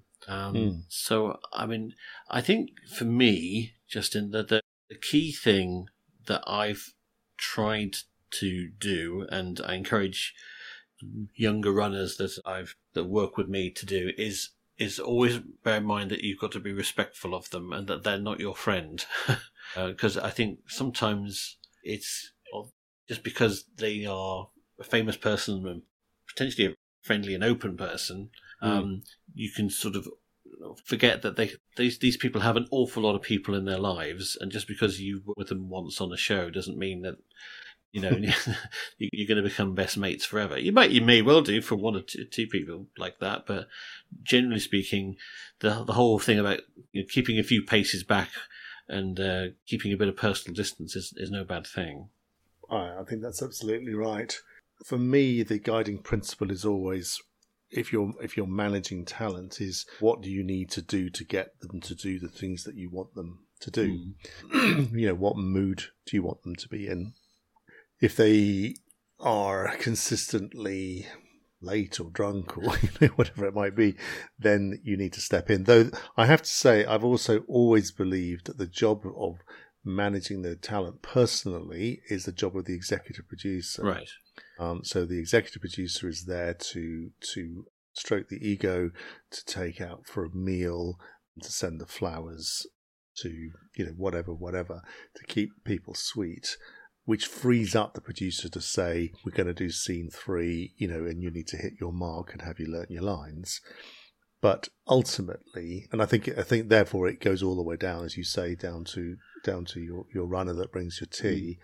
So, I mean, I think for me, Justin, that the key thing that I've tried to do, and I encourage younger runners that work with me to do, is always bear in mind that you've got to be respectful of them and that they're not your friend, because I think sometimes it's just because they are a famous person and potentially a friendly and open person, you can sort of forget that these people have an awful lot of people in their lives, and just because you were with them once on a show doesn't mean that you're going to become best mates forever. You may well do for one or two people like that, but generally speaking, the whole thing about keeping a few paces back and keeping a bit of personal distance is no bad thing. I think that's absolutely right. For me, the guiding principle is always, if you're managing talent, is what do you need to do to get them to do the things that you want them to do? What mood do you want them to be in? If they are consistently late or drunk or whatever it might be, then you need to step in. Though I have to say, I've also always believed that the job of managing the talent personally is the job of the executive producer. Right. So the executive producer is there to stroke the ego, to take out for a meal, to send the flowers, to whatever, to keep people sweet, which frees up the producer to say, we're going to do scene 3, and you need to hit your mark and have you learnt your lines. But ultimately, and I think therefore it goes all the way down, as you say, down to your runner that brings your tea.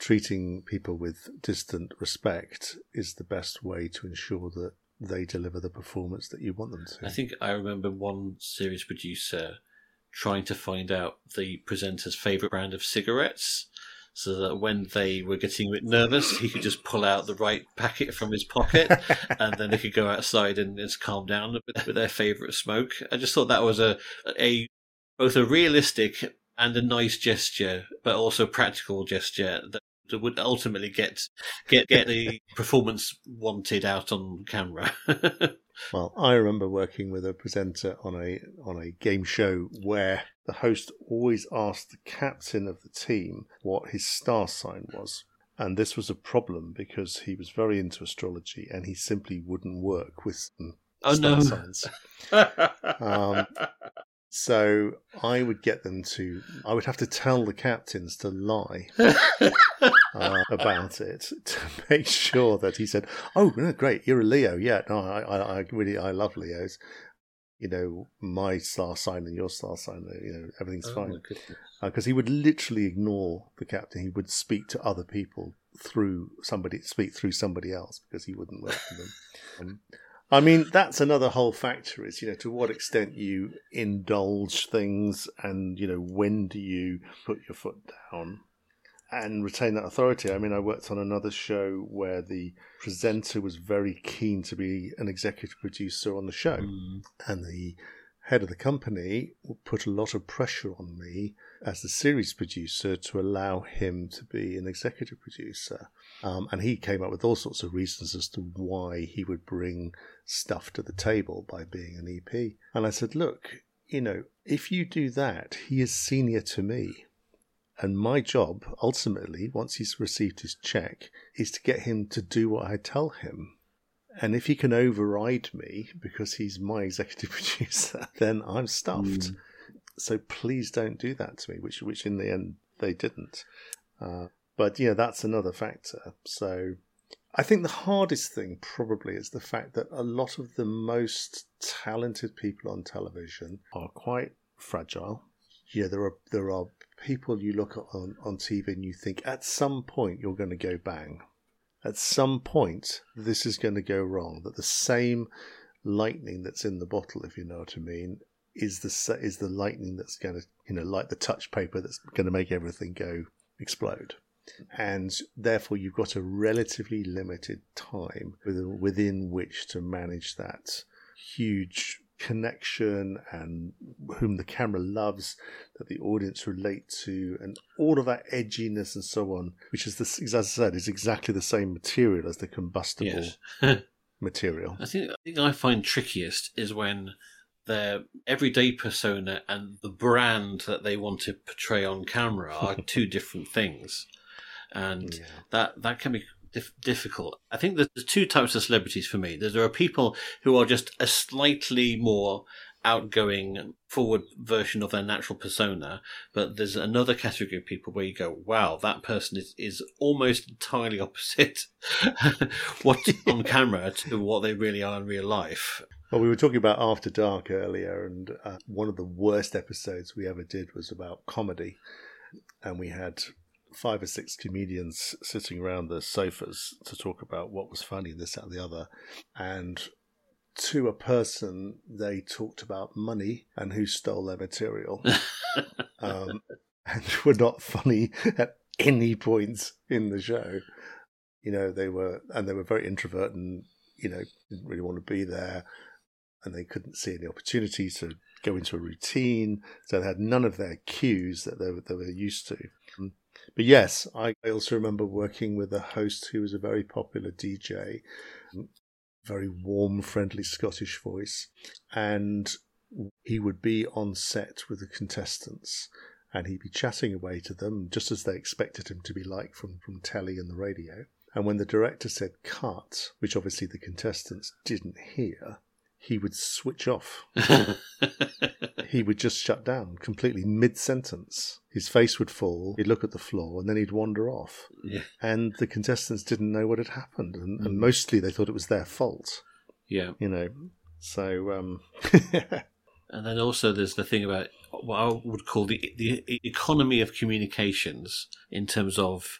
Treating people with distant respect is the best way to ensure that they deliver the performance that you want them to. I think I remember one series producer trying to find out the presenter's favourite brand of cigarettes, so that when they were getting a bit nervous, he could just pull out the right packet from his pocket, and then they could go outside and just calm down with their favourite smoke. I just thought that was both a realistic and a nice gesture, but also practical gesture that would ultimately get the performance wanted out on camera. Well, I remember working with a presenter on a game show where the host always asked the captain of the team what his star sign was. And this was a problem because he was very into astrology and he simply wouldn't work with star signs. So I would get them I would have to tell the captains to lie about it to make sure that he said, oh, no, great, you're a Leo. Yeah, no, I really love Leos. My star sign and your star sign, everything's fine. Because he would literally ignore the captain. He would speak to other people through somebody else because he wouldn't work for them. I mean, that's another whole factor is, to what extent you indulge things and, when do you put your foot down and retain that authority? I mean, I worked on another show where the presenter was very keen to be an executive producer on the show. And the head of the company put a lot of pressure on me as the series producer to allow him to be an executive producer. And he came up with all sorts of reasons as to why he would bring stuff to the table by being an EP. And I said, look, you know, if you do that, he is senior to me. And my job, ultimately, once he's received his check, is to get him to do what I tell him. And if he can override me because he's my executive producer, then I'm stuffed. Mm. So please don't do that to me, which in the end they didn't. But, you know, that's another factor. So I think the hardest thing probably is the fact that a lot of the most talented people on television are quite fragile. Yeah, there are people you look at on TV and you think at some point you're going to go bang. At some point, this is going to go wrong. That the same lightning that's in the bottle, if you know what I mean, is the lightning that's going to, you know, like the touch paper that's going to make everything go explode. And therefore, you've got a relatively limited time within which to manage that huge connection and whom the camera loves, that the audience relate to, and all of that edginess and so on, which is, this, as I said, is exactly the same material as the combustible material. I think I find trickiest is when their everyday persona and the brand that they want to portray on camera are two different things. And that can be difficult. I think there's two types of celebrities for me. There are people who are just a slightly more outgoing, forward version of their natural persona, but there's another category of people where you go, wow, that person is almost entirely opposite what's on camera to what they really are in real life. Well, we were talking about After Dark earlier, and one of the worst episodes we ever did was about comedy, and we had 5 or 6 comedians sitting around the sofas to talk about what was funny, this, that, and the other. And to a person, they talked about money and who stole their material. And they were not funny at any point in the show. You know, they were very introvert and, you know, didn't really want to be there. And they couldn't see any opportunity to go into a routine. So they had none of their cues that they were used to. But yes, I also remember working with a host who was a very popular DJ, very warm, friendly Scottish voice, and he would be on set with the contestants and he'd be chatting away to them just as they expected him to be like from telly and the radio. And when the director said cut, which obviously the contestants didn't hear, he would switch off. He would just shut down completely mid-sentence. His face would fall, he'd look at the floor, and then he'd wander off. Yeah. And the contestants didn't know what had happened, and mostly they thought it was their fault. Yeah. You know, so... And then also there's the thing about what I would call the economy of communications in terms of...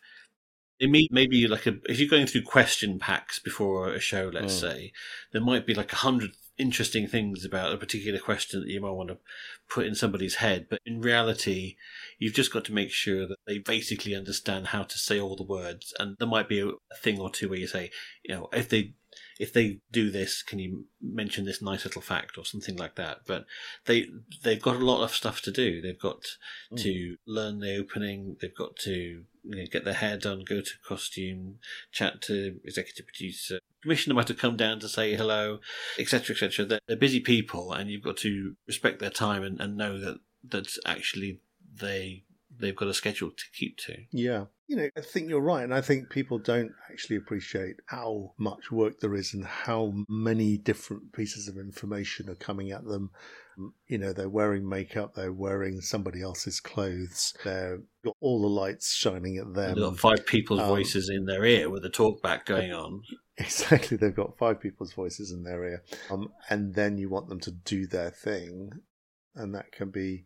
It may maybe like a, if you're going through question packs before a show, let's say, there might be like 100 interesting things about a particular question that you might want to put in somebody's head. But in reality, you've just got to make sure that they basically understand how to say all the words. And there might be a thing or two where you say, you know, if they do this, can you mention this nice little fact or something like that? But they've got a lot of stuff to do. They've got to learn the opening. They've got to, you know, get their hair done, go to costume, chat to executive producer. Commissioner might have come down to say hello, etc., etc. They're busy people, and you've got to respect their time and know that that's actually they've got a schedule to keep to. Yeah. You know, I think you're right, and I think people don't actually appreciate how much work there is and how many different pieces of information are coming at them. You know, they're wearing makeup, they're wearing somebody else's clothes, they've got all the lights shining at them. They've got 5 people's voices in their ear with a talkback going on. Exactly, they've got 5 people's voices in their ear. And then you want them to do their thing, and that can be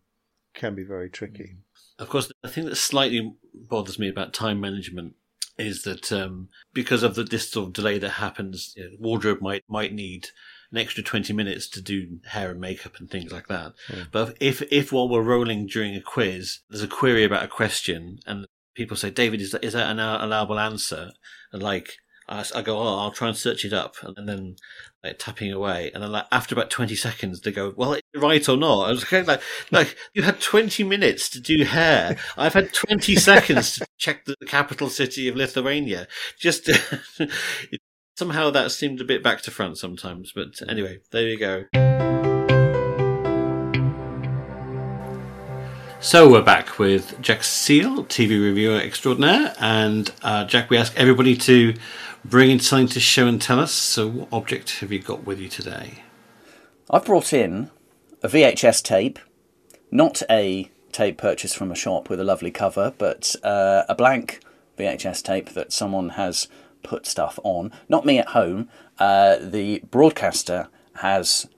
very tricky. Of course, the thing that slightly bothers me about time management is that because of this sort of delay that happens, you know, wardrobe might need an extra 20 minutes to do hair and makeup and things like that. Yeah. But if while we're rolling during a quiz, there's a query about a question and people say, David, is that an allowable answer? And like, I go, oh, I'll try and search it up. And then like, tapping away. And then like, after about 20 seconds, they go, well, right or not? I was kind of like, you had 20 minutes to do hair. I've had 20 seconds to check the capital city of Lithuania. Just somehow that seemed a bit back to front sometimes. But anyway, there you go. So we're back with Jack Seale, TV reviewer extraordinaire, and Jack, we ask everybody to bring in something to show and tell us. So what object have you got with you today? I've brought in a VHS tape, not a tape purchased from a shop with a lovely cover, but a blank VHS tape that someone has put stuff on. Not me at home. The broadcaster has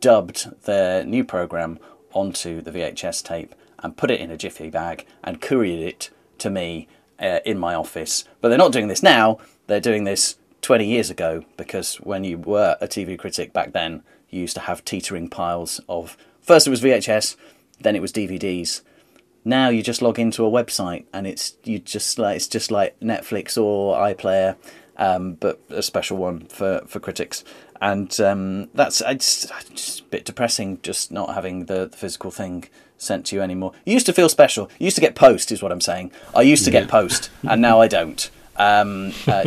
dubbed their new programme onto the VHS tape and put it in a jiffy bag and couriered it to me in my office. But they're not doing this now, they're doing this 20 years ago, because when you were a TV critic back then, you used to have teetering piles of... First it was VHS, then it was DVDs. Now you just log into a website and it's just like Netflix or iPlayer, but a special one for critics. And that's a bit depressing, just not having the physical thing sent to you anymore. You used to feel special. You used to get post, is what I'm saying. I used to get post, and now I don't.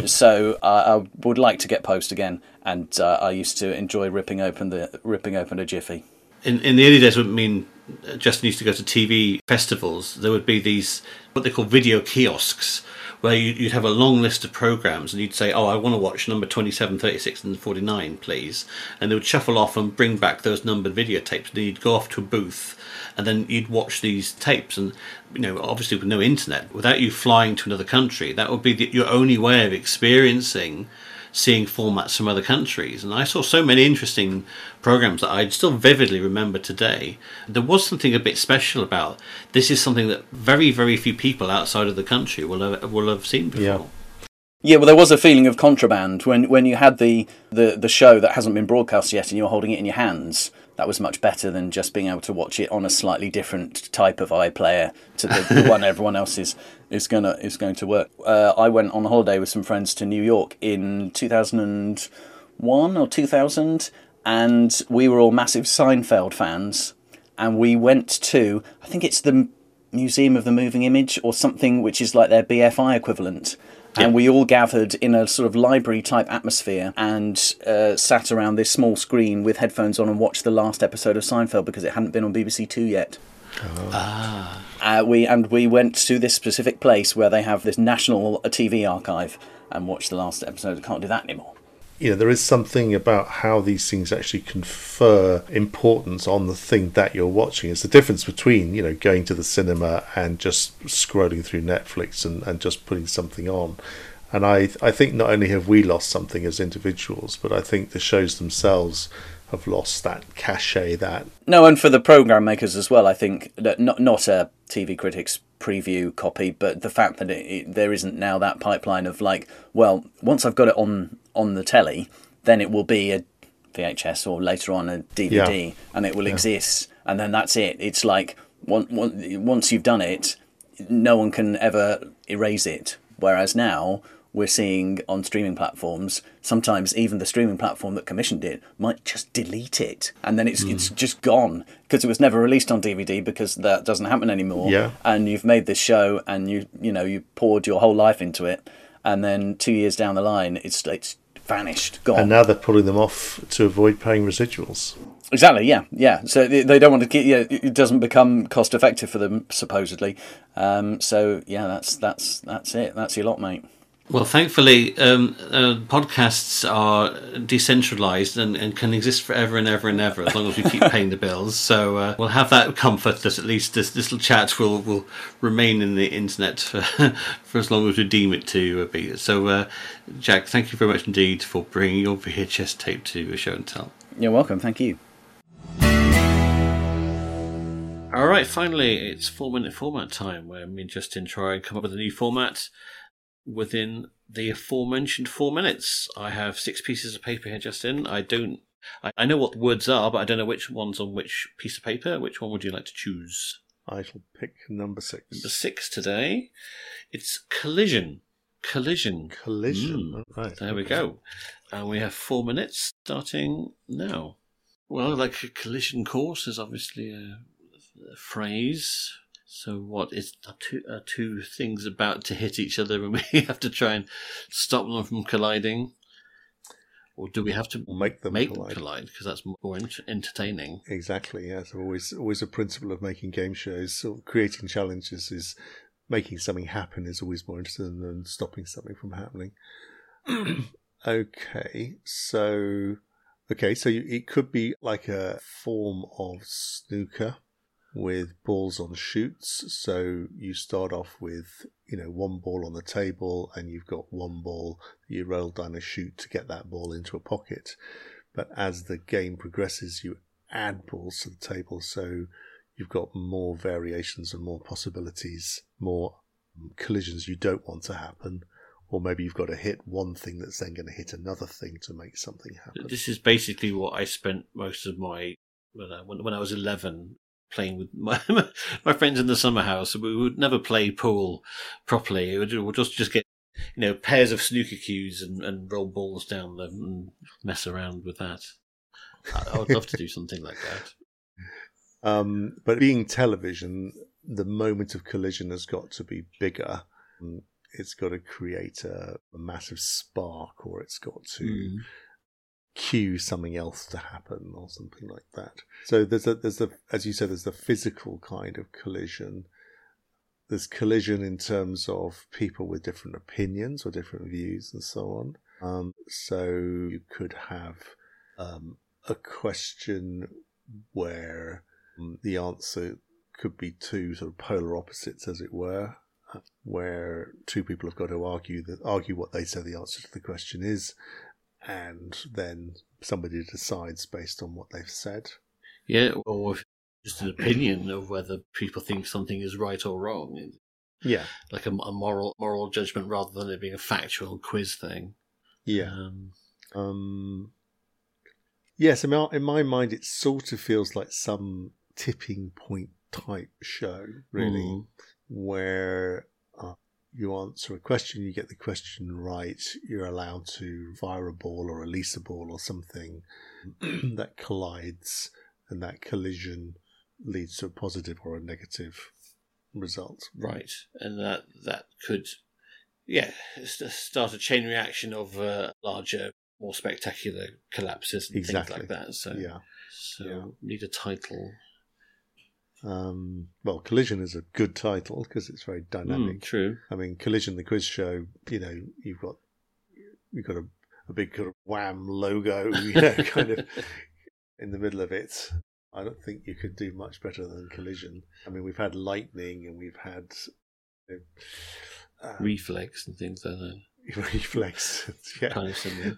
So I would like to get post again, and I used to enjoy ripping open a jiffy. In the early days, Justin used to go to TV festivals. There would be these, what they call video kiosks, where you'd have a long list of programmes and you'd say, oh, I want to watch number 27, 36 and 49, please. And they would shuffle off and bring back those numbered videotapes. And you'd go off to a booth and then you'd watch these tapes. And, you know, obviously with no internet, without you flying to another country, that would be your only way of experiencing seeing formats from other countries. And I saw so many interesting programmes that I still vividly remember today. There was something a bit special about this. Is something that very, very few people outside of the country will have seen before. Yeah, well, there was a feeling of contraband when you had the show that hasn't been broadcast yet and you're holding it in your hands. That was much better than just being able to watch it on a slightly different type of iPlayer to the one everyone else is going to work. I went on holiday with some friends to New York in 2001 or 2000, and we were all massive Seinfeld fans, and we went to, I think it's the Museum of the Moving Image or something, which is like their BFI equivalent. And we all gathered in a sort of library-type atmosphere and sat around this small screen with headphones on and watched the last episode of Seinfeld because it hadn't been on BBC Two yet. Oh. Ah. We went to this specific place where they have this national TV archive and watched the last episode. Can't do that anymore. Yeah, there is something about how these things actually confer importance on the thing that you're watching. It's the difference between, you know, going to the cinema and just scrolling through Netflix and just putting something on. And I think not only have we lost something as individuals, but I think the shows themselves have lost that cachet. That no, and for the programme makers as well, I think that not a TV critic's preview copy, but the fact that there isn't now that pipeline of like, well, once I've got it on the telly, then it will be a VHS or later on a DVD, and it will exist, and then that's it. It's like once you've done it, no one can ever erase it. Whereas now we're seeing on streaming platforms, sometimes even the streaming platform that commissioned it might just delete it, and then it's just gone because it was never released on DVD, because that doesn't happen anymore. Yeah. And you've made this show, and you poured your whole life into it, and then 2 years down the line, it's vanished, gone. And now they're pulling them off to avoid paying residuals. Exactly, yeah. So they don't want to get. Yeah, it doesn't become cost effective for them, supposedly. So yeah, that's it. That's your lot, mate. Well, thankfully, podcasts are decentralised and can exist forever and ever and ever, as long as we keep paying the bills. So we'll have that comfort that at least this little chat will remain in the internet for as long as we deem it to be. So, Jack, thank you very much indeed for bringing your VHS tape to a show and tell. You're welcome. Thank you. All right, finally, it's 4-minute format time, where me and Justin try and come up with a new format within the aforementioned 4 minutes. I have 6 pieces of paper here, Justin. I know what the words are, but I don't know which one's on which piece of paper. Which one would you like to choose? I shall pick number 6. Number 6 today. It's collision. Collision. Oh, right. There we go. And we have 4 minutes starting now. Well, like a collision course is obviously a phrase. So what is two things about to hit each other, and we have to try and stop them from colliding. Or do we have to make them polite? Because that's more entertaining. Exactly, yes. Always a principle of making game shows, sort of creating challenges is making something happen is always more interesting than stopping something from happening. Okay, so it could be like a form of snooker with balls on shoots. So you start off with, one ball on the table and you've got one ball that you roll down a chute to get that ball into a pocket. But as the game progresses, you add balls to the table. So you've got more variations and more possibilities, more collisions you don't want to happen. Or maybe you've got to hit one thing that's then going to hit another thing to make something happen. This is basically what I spent most of my... When I was 11, playing with my friends in the summer house. We would never play pool properly. We would just get pairs of snooker cues and roll balls down them and mess around with that. I would love to do something like that. But being television, the moment of collision has got to be bigger. It's got to create a massive spark, or it's got to cue something else to happen, or something like that. So there's as you said, there's the physical kind of collision. There's collision in terms of people with different opinions or different views and so on. So you could have a question where the answer could be two sort of polar opposites, as it were, where two people have got to argue what they say the answer to the question is, and then somebody decides based on what they've said. Yeah, or just an opinion of whether people think something is right or wrong. Yeah. Like a moral judgment rather than it being a factual quiz thing. Yeah. Yes, I mean, in my mind, it sort of feels like some tipping point type show, really. Mm. Where you answer a question, you get the question right, you're allowed to fire a ball or release a ball or something that collides, and that collision leads to a positive or a negative result. Right, and that could, start a chain reaction of larger, more spectacular collapses and things like that. So need a title. Collision is a good title because it's very dynamic. True. I mean, Collision, the quiz show, you've got a big kind of wham logo, kind of in the middle of it. I don't think you could do much better than Collision. I mean, we've had lightning and we've had reflex and things like that. Reflex, yeah. Kind of similar.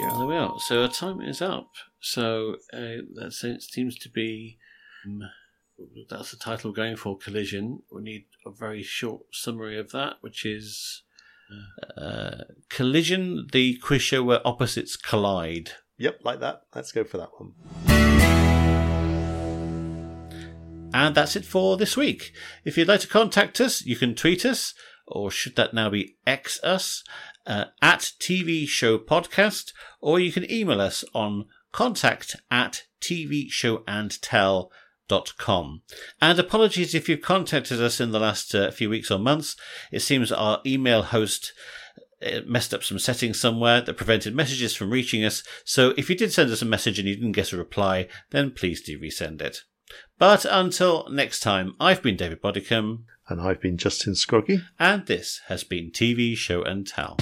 Yeah. Well, there we are. So our time is up. So that seems to be... that's the title we're going for, Collision. We need a very short summary of that, which is Collision, the quiz show where opposites collide. Yep, like that. Let's go for that one. And that's it for this week. If you'd like to contact us, you can tweet us, or should that now be X us, at TV Show Podcast, or you can email us on contact@tvshowandtell.com. And apologies if you've contacted us in the last few weeks or months. It seems our email host messed up some settings somewhere that prevented messages from reaching us. So if you did send us a message and you didn't get a reply, then please do resend it. But until next time, I've been David Bodicum. And I've been Justin Scroggie. And this has been TV Show and Tell.